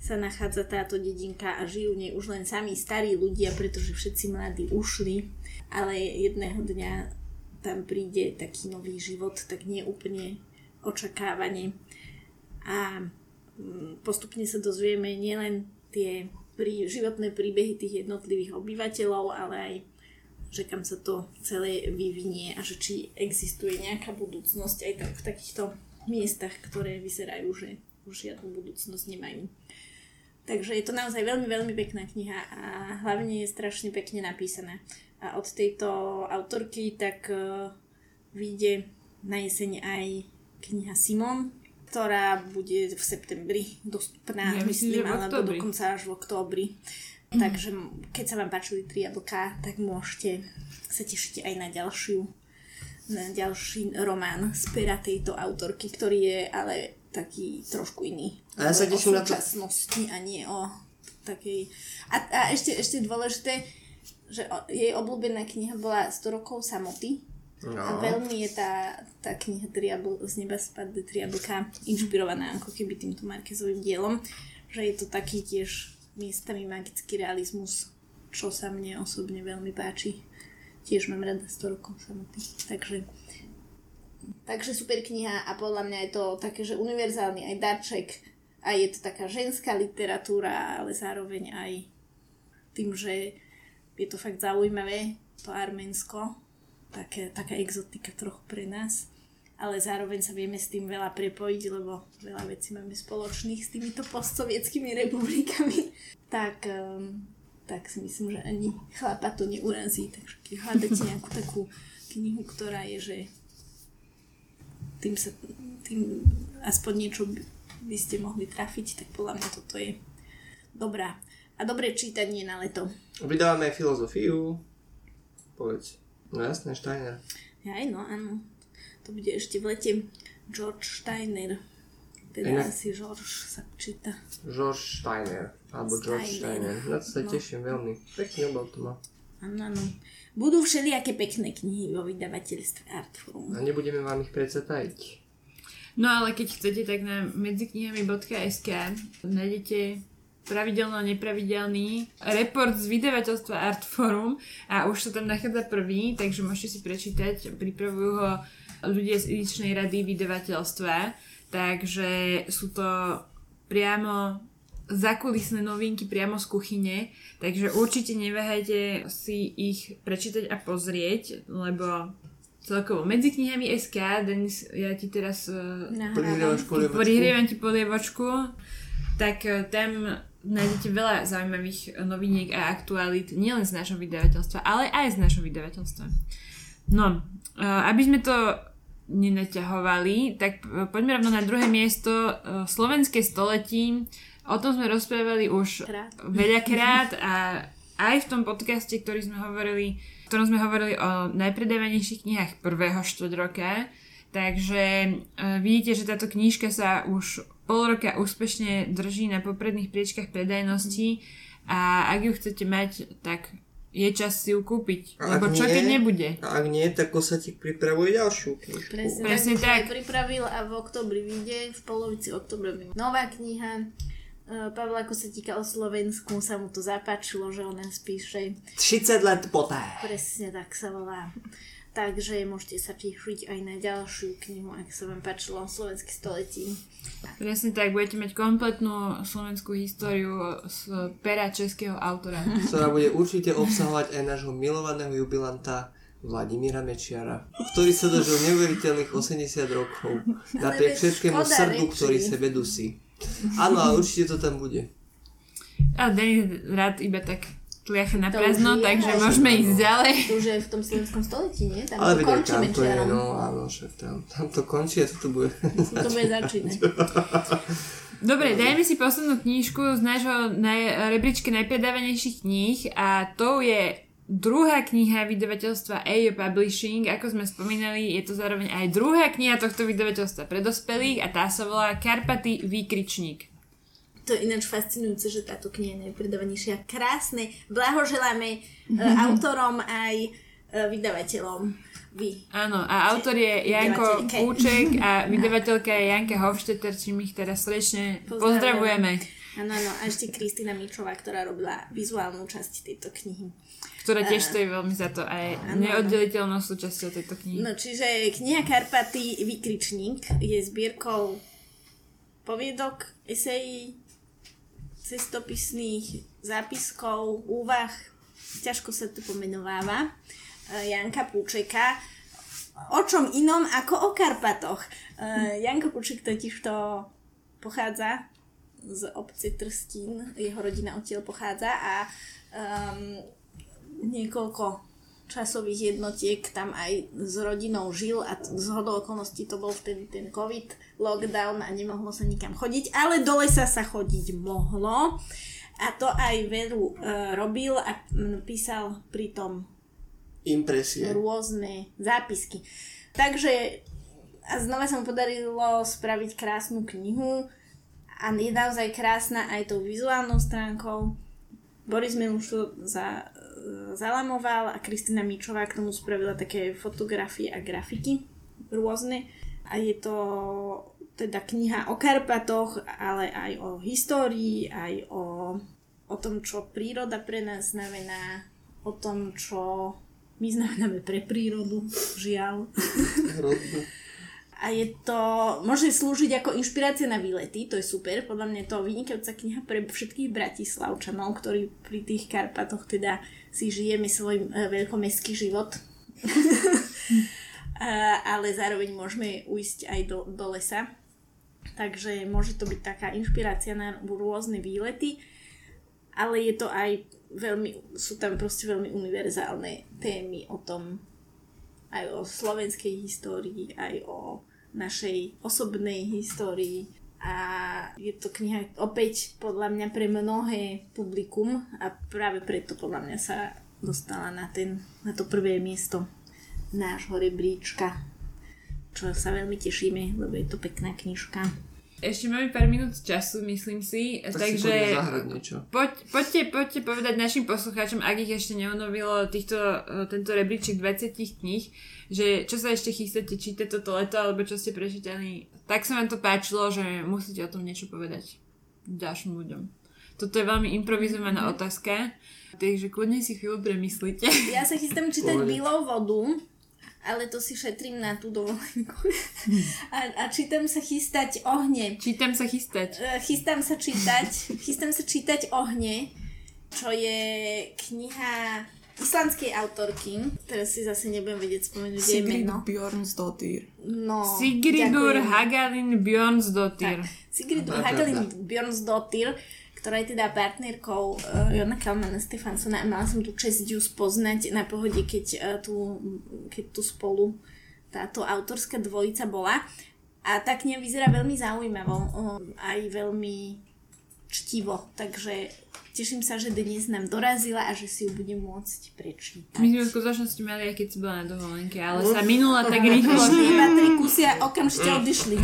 sa nachádza táto dedinka a žijú v nej už len sami starí ľudia, pretože všetci mladí ušli, ale jedného dňa tam príde taký nový život, tak nie úplne očakávanie. A postupne sa dozvieme nielen tie prí, životné príbehy tých jednotlivých obyvateľov, ale aj, že kam sa to celé vyvinie a že či existuje nejaká budúcnosť aj tak v takýchto miestach, ktoré vyzerajú, že už žiadnu budúcnosť nemajú. Takže je to naozaj veľmi, veľmi pekná kniha a hlavne je strašne pekne napísaná. A od tejto autorky tak uh, vyjde na jeseň aj kniha Simon, ktorá bude v septembri dostupná, ja myslím, myslím alebo dokonca až v októbri. Mm. Takže keď sa vám páčili tri jablká, tak môžete sa tešiť aj na ďalšiu, na ďalší román z pera tejto autorky, ktorý je ale taký trošku iný. A ja sa teším na to. O súčasnosti a nie o takej... A, a ešte, ešte dôležité, že jej obľúbená kniha bola sto rokov samoty. No. A veľmi je tá, tá kniha triabl, z neba spadli tri jablká inšpirovaná ako keby týmto Marquezovým dielom, že je to taký tiež miestami magický realizmus, čo sa mne osobne veľmi páči. Tiež mám rada sto rokov samoty. Takže, takže super kniha a podľa mňa je to také, že univerzálny aj darček a je to taká ženská literatúra, ale zároveň aj tým, že je to fakt zaujímavé, to Arménsko, také, taká exotika trochu pre nás, ale zároveň sa vieme s tým veľa prepojiť, lebo veľa vecí máme spoločných s týmito postsovietskými republikami. Tak, um, tak si myslím, že ani chlapa to neurazí, takže keď hľadáte nejakú takú knihu, ktorá je, že tým sa, tým aspoň niečo by ste mohli trafiť, tak podľa mňa toto je dobrá. A dobré čítanie na leto. Vydávame filozofiu. Poveď. No jasné, Steiner. Aj no, áno. To bude ešte v lete. George Steiner. Teda Inak... asi George sa číta. George Steiner. Alebo Steiner. George Steiner. Na to sa no. teším veľmi. Pekný obal to má. Áno, áno. Budú všelijaké pekné knihy vo vydavateľstve Artforum. A nebudeme vám ich predsa tajiť. No ale keď chcete, tak na medziknihami bodka es ká nájdete pravidelno nepravidelný report z vydavateľstva Artforum a už sa tam nachádza prvý, takže môžete si prečítať, pripravujú ho ľudia z edičnej rady vydavateľstva, takže sú to priamo zakulisné novinky priamo z kuchyne, takže určite neváhajte si ich prečítať a pozrieť, lebo celkovo medzi knihami es ká, Denis, ja ti teraz prihrievam ti polievočku, tak tam nájdete veľa zaujímavých noviniek a aktualít, nielen z nášho vydavateľstva, ale aj z nášho vydavateľstva. No, aby sme to nenaťahovali, tak poďme rovno na druhé miesto, slovenské století. O tom sme rozprávali už krát. veľakrát a aj v tom podcaste, ktorý sme hovorili, v ktorom sme hovorili o najpredávanejších knihách prvého štvrťroka. Takže vidíte, že táto knižka sa už pol roka úspešne drží na popredných priečkách predajnosti a ak ju chcete mať, tak je čas si ju kúpiť. A lebo čo nie, keď nebude? A ak nie, tak Kosatík pripravuje ďalšiu knižku. Presne, Presne tak. tak. Pripravil a v októbri vyjde, v polovici októbra nová kniha Pavla Kosatíka o Slovensku. Sa mu to zapáčilo, že on nás píše. tridsať let poté. Presne tak sa volá. takže môžete sa prihliť aj na ďalšiu knihu, ak sa vám páčilo o slovenských století. Presne tak, budete mať kompletnú slovenskú históriu z pera českého autora. Ktorá bude určite obsahovať aj nášho milovaného jubilanta Vladimíra Mečiara, ktorý sa dožil neuveriteľných osemdesiat rokov. Napriek všetkému srdu, reči. Ktorý sebe dusí. Áno, ale určite to tam bude. A Denis rád iba tak tliacha na prázdno, takže môžeme ísť ďalej. To už je v tom slovenskom století, nie? Tam ale to končí Mečiarom. No áno, šef, tam, tam to končí a to bude... To bude začínať. Dobre, dajme si poslednú knižku z nášho naj, rebríčka najpredávanejších kníh a to je... Druhá kniha vydavateľstva á ú Publishing, ako sme spomínali, je to zároveň aj druhá kniha tohto vydavateľstva pre dospelých a tá sa volá Karpaty výkričník. To je ináč fascinujúce, že táto kniha je najpredávanejšia. Krásne, blahoželáme mm-hmm. autorom aj vydavateľom. Vy. Áno, a autor je Janko Púček a vydavateľka je Janka Hofšteter, čím ich teraz srdečne pozdravujeme. Áno, áno, a ešte Kristýna Míčová, ktorá robila vizuálnu časť tejto knihy. Ktorá tiež stojí veľmi za to aj neoddeliteľnou súčasťou tejto knihy. No čiže kniha Karpaty výkričník je zbierkou poviedok, esejí, cestopisných zápiskov, úvah, ťažko sa to pomenováva, Janka Púčeka. O čom inom ako o Karpatoch. Janko Púček totižto pochádza z obce Trstín, jeho rodina odtiaľ pochádza a um, niekoľko časových jednotiek tam aj s rodinou žil a zhodou okolností to bol vtedy ten covid lockdown a nemohlo sa nikam chodiť, ale do lesa sa chodiť mohlo a to aj veru e, robil a písal pri tom impresie, rôzne zápisky, takže a znova sa mu podarilo spraviť krásnu knihu a je naozaj krásna aj tou vizuálnou stránkou. Boris Milušov za zalamoval a Kristýna Míčová k tomu spravila také fotografie a grafiky rôzne a je to teda kniha o Karpatoch, ale aj o histórii, aj o, o tom, čo príroda pre nás znamená, o tom, čo my znamenáme pre prírodu, žiaľ. A je to, môže slúžiť ako inšpirácia na výlety, to je super, podľa mňa to vynikajúca kniha pre všetkých Bratislavčanov, ktorí pri tých Karpatoch teda si žijeme svoj e, veľkomestský život. A, ale zároveň môžeme ujsť aj do, do lesa. Takže môže to byť taká inšpirácia na rôzne výlety, ale je to aj veľmi, sú tam proste veľmi univerzálne témy o tom, aj o slovenskej histórii, aj o našej osobnej histórii a je to kniha opäť podľa mňa pre mnohé publikum a práve preto podľa mňa sa dostala na, ten, na to prvé miesto nášho rebríčka, čo sa veľmi tešíme, lebo je to pekná knižka. Ešte máme pár minút času, myslím si, tak takže si poďme poď, poďte, poďte povedať našim poslucháčom, ak ich ešte neunovilo týchto, tento rebríček dvadsať kníh, že čo sa ešte chystáte čítať toto leto, alebo čo ste prečítali, tak sa vám to páčilo, že musíte o tom niečo povedať ďalším ľuďom. Toto je veľmi improvizovaná mm-hmm. otázka, takže kľudne si chvíľu premyslite. Ja sa chystám čítať Bílou vodu, ale to si šetrím na tú dovolenku. A, a čítam sa chystať ohne. Čítam sa chystať. Chystám sa čítať. Chystám sa čítať ohne, čo je kniha islandskej autorky. Teraz si zase nebudem vedieť spomenúť jej meno. Sigríður Björnsdóttir. No, Sigríður Hagalín Björnsdóttir. Sigríður Hagalín Björnsdóttir, ktorá je teda partnerkou uh, Jóna Kalmana Stefánssona a mala som tú česť ju spoznať na Pohode, keď, uh, tu, keď tu spolu táto autorská dvojica bola. A tá kniha vyzerá veľmi zaujímavo, uh, aj veľmi čtivo, takže teším sa, že dnes nám dorazila a že si ju budem môcť prečítať. My sme v skutočnosti mali, aj keď si bola na dovolenke, ale Uf, sa minula tak rýchlo. Iba tri kusy a okamžite odišli.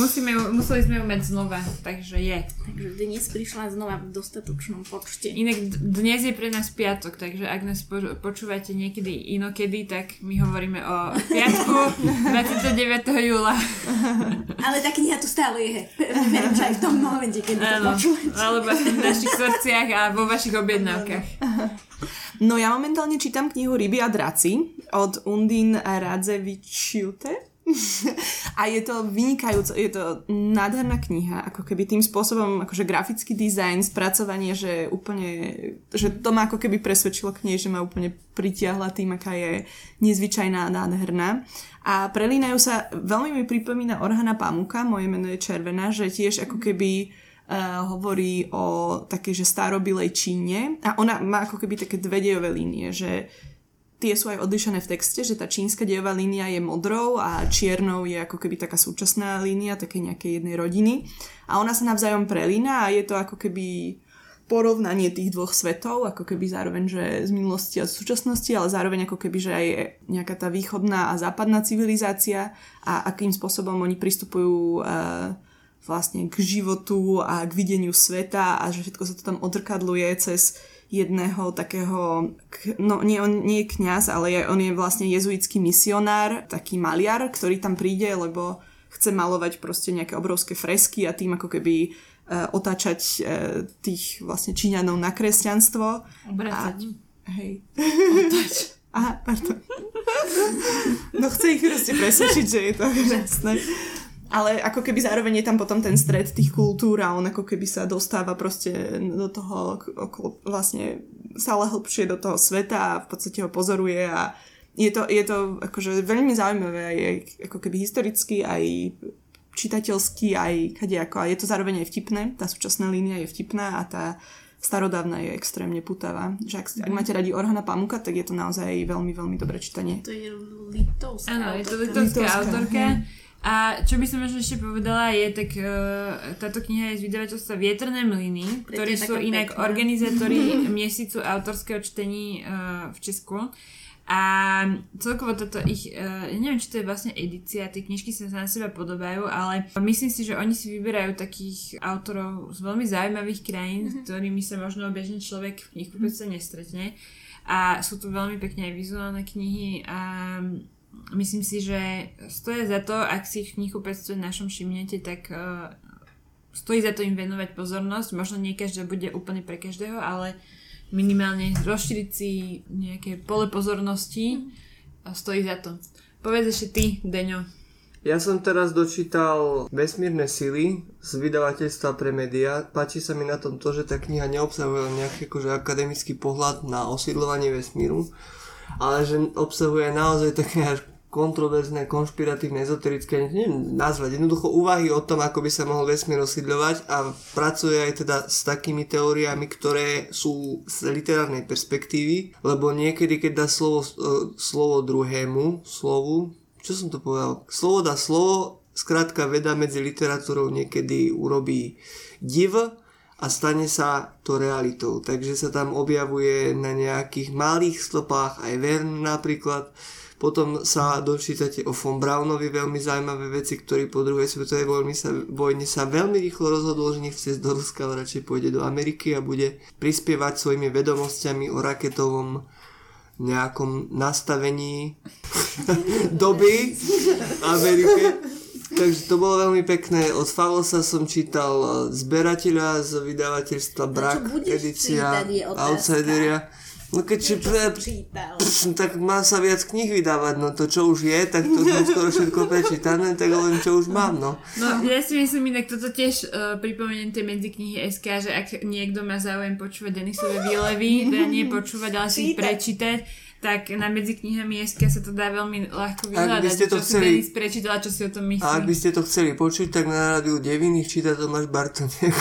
Musíme, museli sme ju mať znova, takže je. Takže dnes prišla znova v dostatočnom počte. Inak dnes je pre nás piatok, takže ak nás počúvate niekedy inokedy, tak my hovoríme o piatku dvadsiateho deviateho júla. Ale tá kniha tu stále je. Verím, že aj v tom momente, keď to počúvate. Alebo v našich srdciach a vo vašich objednávkach. No ja momentálne čítam knihu Ryby a draci od Undín Radzevičiūtė. A je to vynikajúco, je to nádherná kniha, ako keby tým spôsobom, akože grafický dizajn, spracovanie, že úplne, že to ma ako keby presvedčilo k nej, že ma úplne pritiahla tým, aká je nezvyčajná a nádherná. A prelínajú sa, veľmi mi pripomína Orhana Pamuka, moje meno je Červená, že tiež ako keby uh, hovorí o takej, že starobilej Číne, a ona má ako keby také dve dejové línie, že tie sú aj odlišené v texte, že tá čínska dejová línia je modrou a čiernou je ako keby taká súčasná línia takej nejakej jednej rodiny. A ona sa navzájom prelína a je to ako keby porovnanie tých dvoch svetov, ako keby zároveň, že z minulosti a z súčasnosti, ale zároveň ako keby, že aj nejaká tá východná a západná civilizácia a akým spôsobom oni pristupujú uh, vlastne k životu a k videniu sveta a že všetko sa to tam odrkadluje cez jedného takého, no nie, on nie je kňaz, ale on je vlastne jezuitský misionár, taký maliar, ktorý tam príde, lebo chce malovať proste nejaké obrovské fresky a tým ako keby uh, otáčať uh, tých vlastne Číňanov na kresťanstvo. Obracať. Hej. Otáč. Aha, pardon. No chce ich proste presvedčiť, že je to krásne. Ale ako keby zároveň je tam potom ten stred tých kultúr a on ako keby sa dostáva proste do toho okolo, vlastne stále hlbšie do toho sveta a v podstate ho pozoruje a je to, je to akože veľmi zaujímavé aj ako keby historicky, aj čitateľsky, aj kadejako a je to zároveň aj vtipné, tá súčasná línia je vtipná a tá starodávna je extrémne putavá. Že ak, ak máte radi Orhana Pamuka, tak je to naozaj veľmi, veľmi dobré čítanie. To je litovská. Áno, je to litovská autorka. A čo by som ešte povedala je, tak uh, táto kniha je z vydavateľstva Vietrné mlyny, ktorí sú inak pekná. Organizátori mesiacu autorského čtení uh, v Česku. A celkovo toto ich, uh, neviem, či to je vlastne edícia, tie knižky sa na seba podobajú, ale myslím si, že oni si vyberajú takých autorov z veľmi zaujímavých krajín, s ktorými sa možno bežný človek v knihkupectve nestretne. A sú tu veľmi pekne aj vizuálne knihy a myslím si, že stojí za to, ak si v knihkupectve našom všimnete, tak uh, stojí za to im venovať pozornosť. Možno nie každá bude úplne pre každého, ale minimálne rozšíriť si nejaké pole pozornosti a stojí za to. Povedz ešte ty, Deňo. Ja som teraz dočítal Vesmírne sily z vydavateľstva Premedia. Páči sa mi na tom to, že tá kniha neobsahuje nejaký akože akademický pohľad na osídľovanie vesmíru, ale že obsahuje naozaj také až kontroverzné, konšpiratívne, ezoterické, neviem nazvať, jednoducho úvahy o tom, ako by sa mohol vesmír osídľovať a pracuje aj teda s takými teóriami, ktoré sú z literárnej perspektívy, lebo niekedy, keď dá slovo, slovo druhému slovu, čo som to povedal? Slovo dá slovo, skrátka veda medzi literatúrou niekedy urobí div, a stane sa to realitou. Takže sa tam objavuje na nejakých malých stopách aj Verne napríklad. Potom sa dočítate o von Braunovi veľmi zaujímavé veci, ktorý po druhej svetovej vojne sa, vojne sa veľmi rýchlo rozhodol, že nechce ísť do Ruska, ale radšej pôjde do Ameriky a bude prispievať svojimi vedomosťami o raketovom nejakom nastavení doby Ameriky. Takže to bolo veľmi pekné. Od Falosa som čítal Zberateľa z vydavateľstva Brak, edícia Outsideria. No keďže pre... tak má sa viac kníh vydávať, no to čo už je, tak to som skoro všetko prečítané, tak len čo už mám, no. No ja si myslím inak, toto tiež uh, pripomeniem tej medzi knihy es ká, že ak niekto má záujem počúvať Denisové výlevy, teda nie počúvať, ale si prečítať, tak na medzi knihami es ká sa to dá veľmi ľahko vyhľadať, čo chceli, si Denis prečítala, čo si o tom myslí. A ak by ste to chceli počuť, tak na rádiu deväť ich číta Tomáš Bartoniek.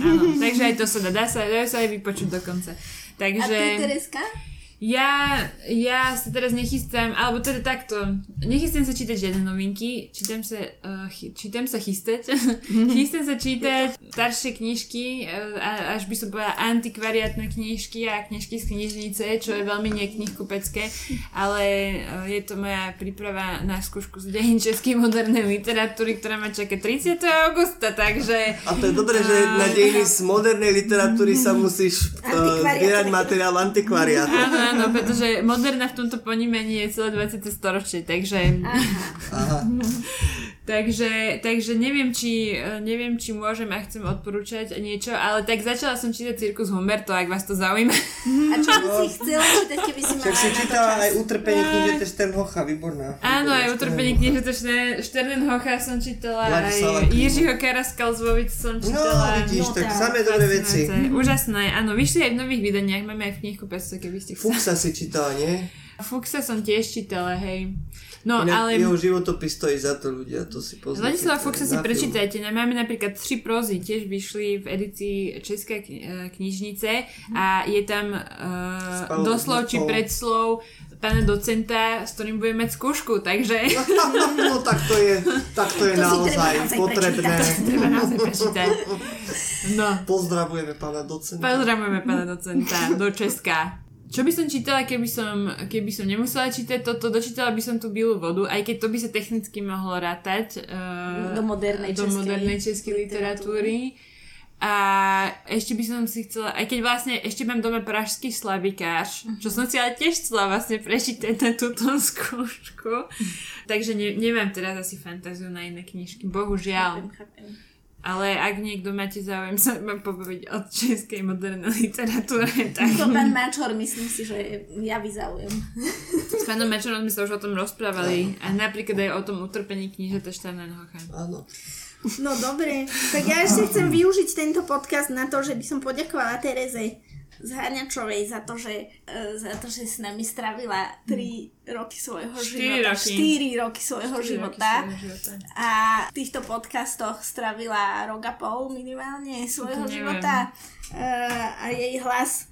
Áno, takže aj to sa dá, dá sa, dá sa aj vypočuť dokonca. Takže... A ty, Tereska? Ja, ja sa teraz nechystám, alebo teda takto, nechystám sa čítať žiadne novinky, čítam sa, uh, chy, čítam sa chystať, chystám sa čítať staršie knižky, uh, až by som povedala antikvariátne knižky a knižky z knižnice, čo je veľmi neknihkupecké, ale uh, je to moja príprava na skúšku z dejín českej modernej literatúry, ktorá ma čaká tridsiateho augusta, takže... A to je dobré, uh, že na dejiny z modernej literatúry sa musíš uh, zbierať materiál antikvariátne. No, pretože moderná v tomto ponímaní je celé dvadsiate storočie, takže... Aha. Aha. Takže, takže neviem, či, neviem, či môžem a chcem odporúčať niečo, ale tak začala som čítať Cirkus Humberto, ak vás to zaujíma. A čo by si chcela čítať, keby si mala? Však si čítala aj Utrpenie kniežete Sternhocha, výborná. Áno, aj Utrpenie kniežete Sternhocha som čítala, aj Jiřího Karaskalzvovic som čítala. No, vidíš, no, tak samé dobré veci. Úžasné, áno, vyšli aj v nových vydaniach, máme aj v knihkupectve, keby ste chceli. Fuchsa si čítala, nie? Fuchsa som tiež čítala, hej. No, ne, ale... Jeho životopis stojí za to, ľudia, to si poznáte. Ladislava Fuchsa si prečítajte. Máme napríklad Tři prózy, tiež vyšli v edícii Českej knižnice a je tam uh, Spalo, doslov či predslov pána docenta, s ktorým budeme mať skúšku, takže... No, no, no tak to je, tak to je to naozaj potrebné. To si treba naozaj prečítať. No. Pozdravujeme pána docenta. Pozdravujeme pána docenta do Česka. Čo by som čítala, keby som, keby som nemusela čítať toto, dočítala by som tú Bielu vodu, aj keď to by sa technicky mohlo rátať uh, do modernej do českej, modernej českej literatúry. A ešte by som si chcela, aj keď vlastne ešte mám doma Pražský slavikář, čo som si ale tiež chcela vlastne prečítať na túto skúšku. Takže ne, nemám teraz asi fantáziu na iné knižky, bohužiaľ. Chápem, chápem. Ale ak niekto máte záujem sa vám pobaviť od českej modernej literatúry, tak... To pán Mačor, myslím si, že ja vyzaujem. S pánom Mačorom sme sa už o tom rozprávali. A napríklad aj o tom Utrpení kniežete Sternhocha. Áno. No dobre, tak ja ešte chcem využiť tento podcast na to, že by som poďakovala Tereze Zháňačovej za to, že, za to, že s nami strávila tri roky svojho života. štyri roky svojho života. A v týchto podcastoch strávila rok a pol minimálne svojho života. A jej hlas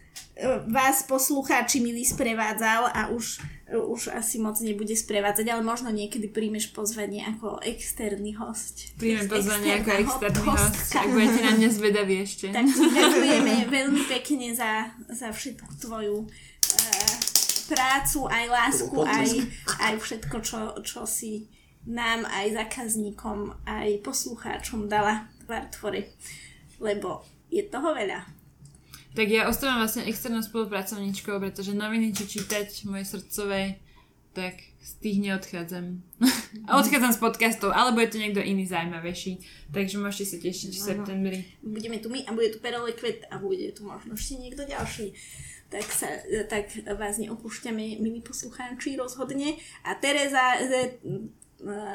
vás, poslucháči, milí, sprevádzal a už, už asi moc nebude sprevádzať, ale možno niekedy príjmeš pozvanie ako externý hosť. Príjmem pozvanie ako externý host, ak budete na mňa zvedaví ešte. Tak ďakujeme veľmi pekne za, za všetku tvoju uh, prácu, aj lásku, aj, aj všetko, čo, čo si nám, aj zákazníkom, aj poslucháčom dala v Artfore, lebo je toho veľa. Tak ja ostávam vlastne externou spolupracovníčkou, pretože noviny, či čítať moje srdcové, tak z tých neodchádzam. A odchádzam z podcastov, alebo je to niekto iný zaujímavejší. Takže môžete sa tešiť v septembri. Budeme tu my a bude tu Pérole Kvet a bude tu možno ešte niekto ďalší. Tak, sa, tak vás neopúšťame, milí poslucháči, rozhodne. A Tereza,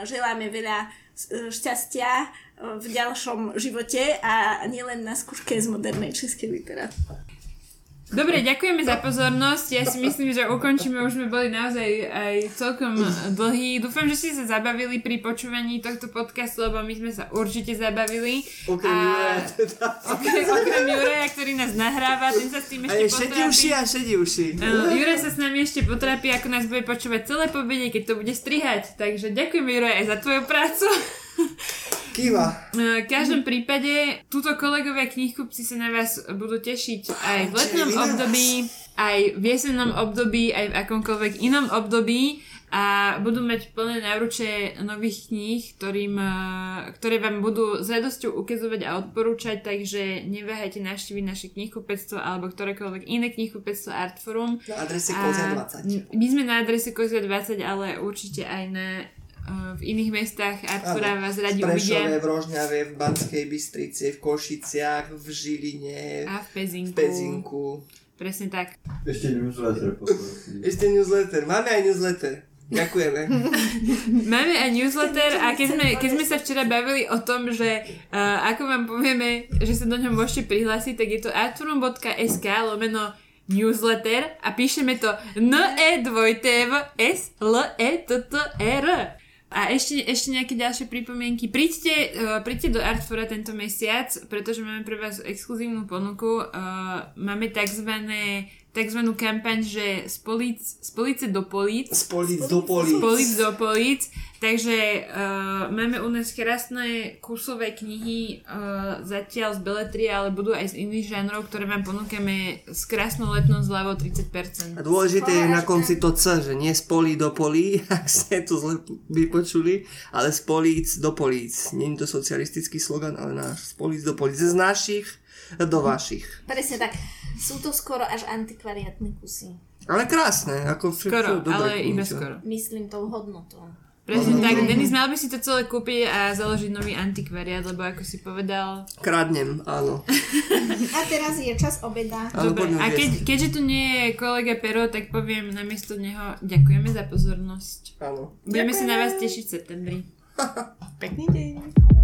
želáme veľa šťastia v ďalšom živote a nielen na skúške z modernej českej literatúry. Dobre, ďakujeme za pozornosť. Ja si myslím, že ukončíme, už sme boli naozaj aj celkom dlhí. Dúfam, že ste sa zabavili pri počúvaní tohto podcastu, lebo my sme sa určite zabavili. Okrem Juraja teda. Okrem Juraja, ktorý nás nahráva, ten sa s tým ešte potrápi. Šedí uši a šedí uši. Uh, Juraj sa s nami ešte potrápi, ako nás bude počúvať celé pobede, keď to bude strihať. Takže ďakujeme, Juraj, aj za tvoju prácu. Kýva. V každom prípade túto kolegovia knihkupci sa na vás budú tešiť aj v letnom období, aj v jesennom období, aj v akomkoľvek inom období a budú mať plné náruče nových kníh, ktorým, ktoré vám budú s radosťou ukazovať a odporúčať, takže neváhajte navštíviť naše knihkupectvo alebo ktorékoľvek iné knihkupectvo Artforum. Na adrese Kozia dvadsať. My sme na adrese Kozia dvadsať, ale určite aj na v iných mestách Artfora vás radi uvidia. V Prešove, v Rožňave, v Banskej Bystrici, v Košiciach, v Žiline a v Pezinku. V Pezinku. Presne tak. Ešte newsletter. Ešte newsletter. Máme aj newsletter. Ďakujeme. Máme aj newsletter a keď sme, keď sme sa včera bavili o tom, že uh, ako vám povieme, že sa do ňom môžete prihlásiť, tak je to artforum bodka es ká lomeno newsletter a píšeme to N E dva T V S L E T T E R. A ešte, ešte nejaké ďalšie pripomienky. Príďte, uh, príďte do Artfora tento mesiac, pretože máme pre vás exkluzívnu ponuku. Uh, máme takzvané, takzvanú kampaň, že z políc, z políce do políc. Z políc do políc. Z políc do políc. Takže uh, máme u nás krásne kusové knihy uh, zatiaľ z beletrie, ale budú aj z iných žánrov, ktoré vám ponúkame s krásnou letnou zľavou tridsať percent. A dôležité je na konci to C, že nie z polí do polí, ak ste to zle vypočuli, ale z políc do políc. Nie je to socialistický slogan, ale náš z políc do políc. Z našich do vašich. Presne tak. Sú to skoro až antikvariátne kusy. Ale krásne. Ako skoro, ale iba skoro. Myslím tou hodnotou. Presne tak, Denis, mal by si to celé kúpiť a založiť nový antikvariát, lebo ako si povedal... Kradnem, áno. A teraz je čas obeda. Dobre, a keď, keďže tu nie je kolega Pero, tak poviem namiesto neho ďakujeme za pozornosť. Áno. Budeme sa na vás tešiť v septembri. Pekný deň.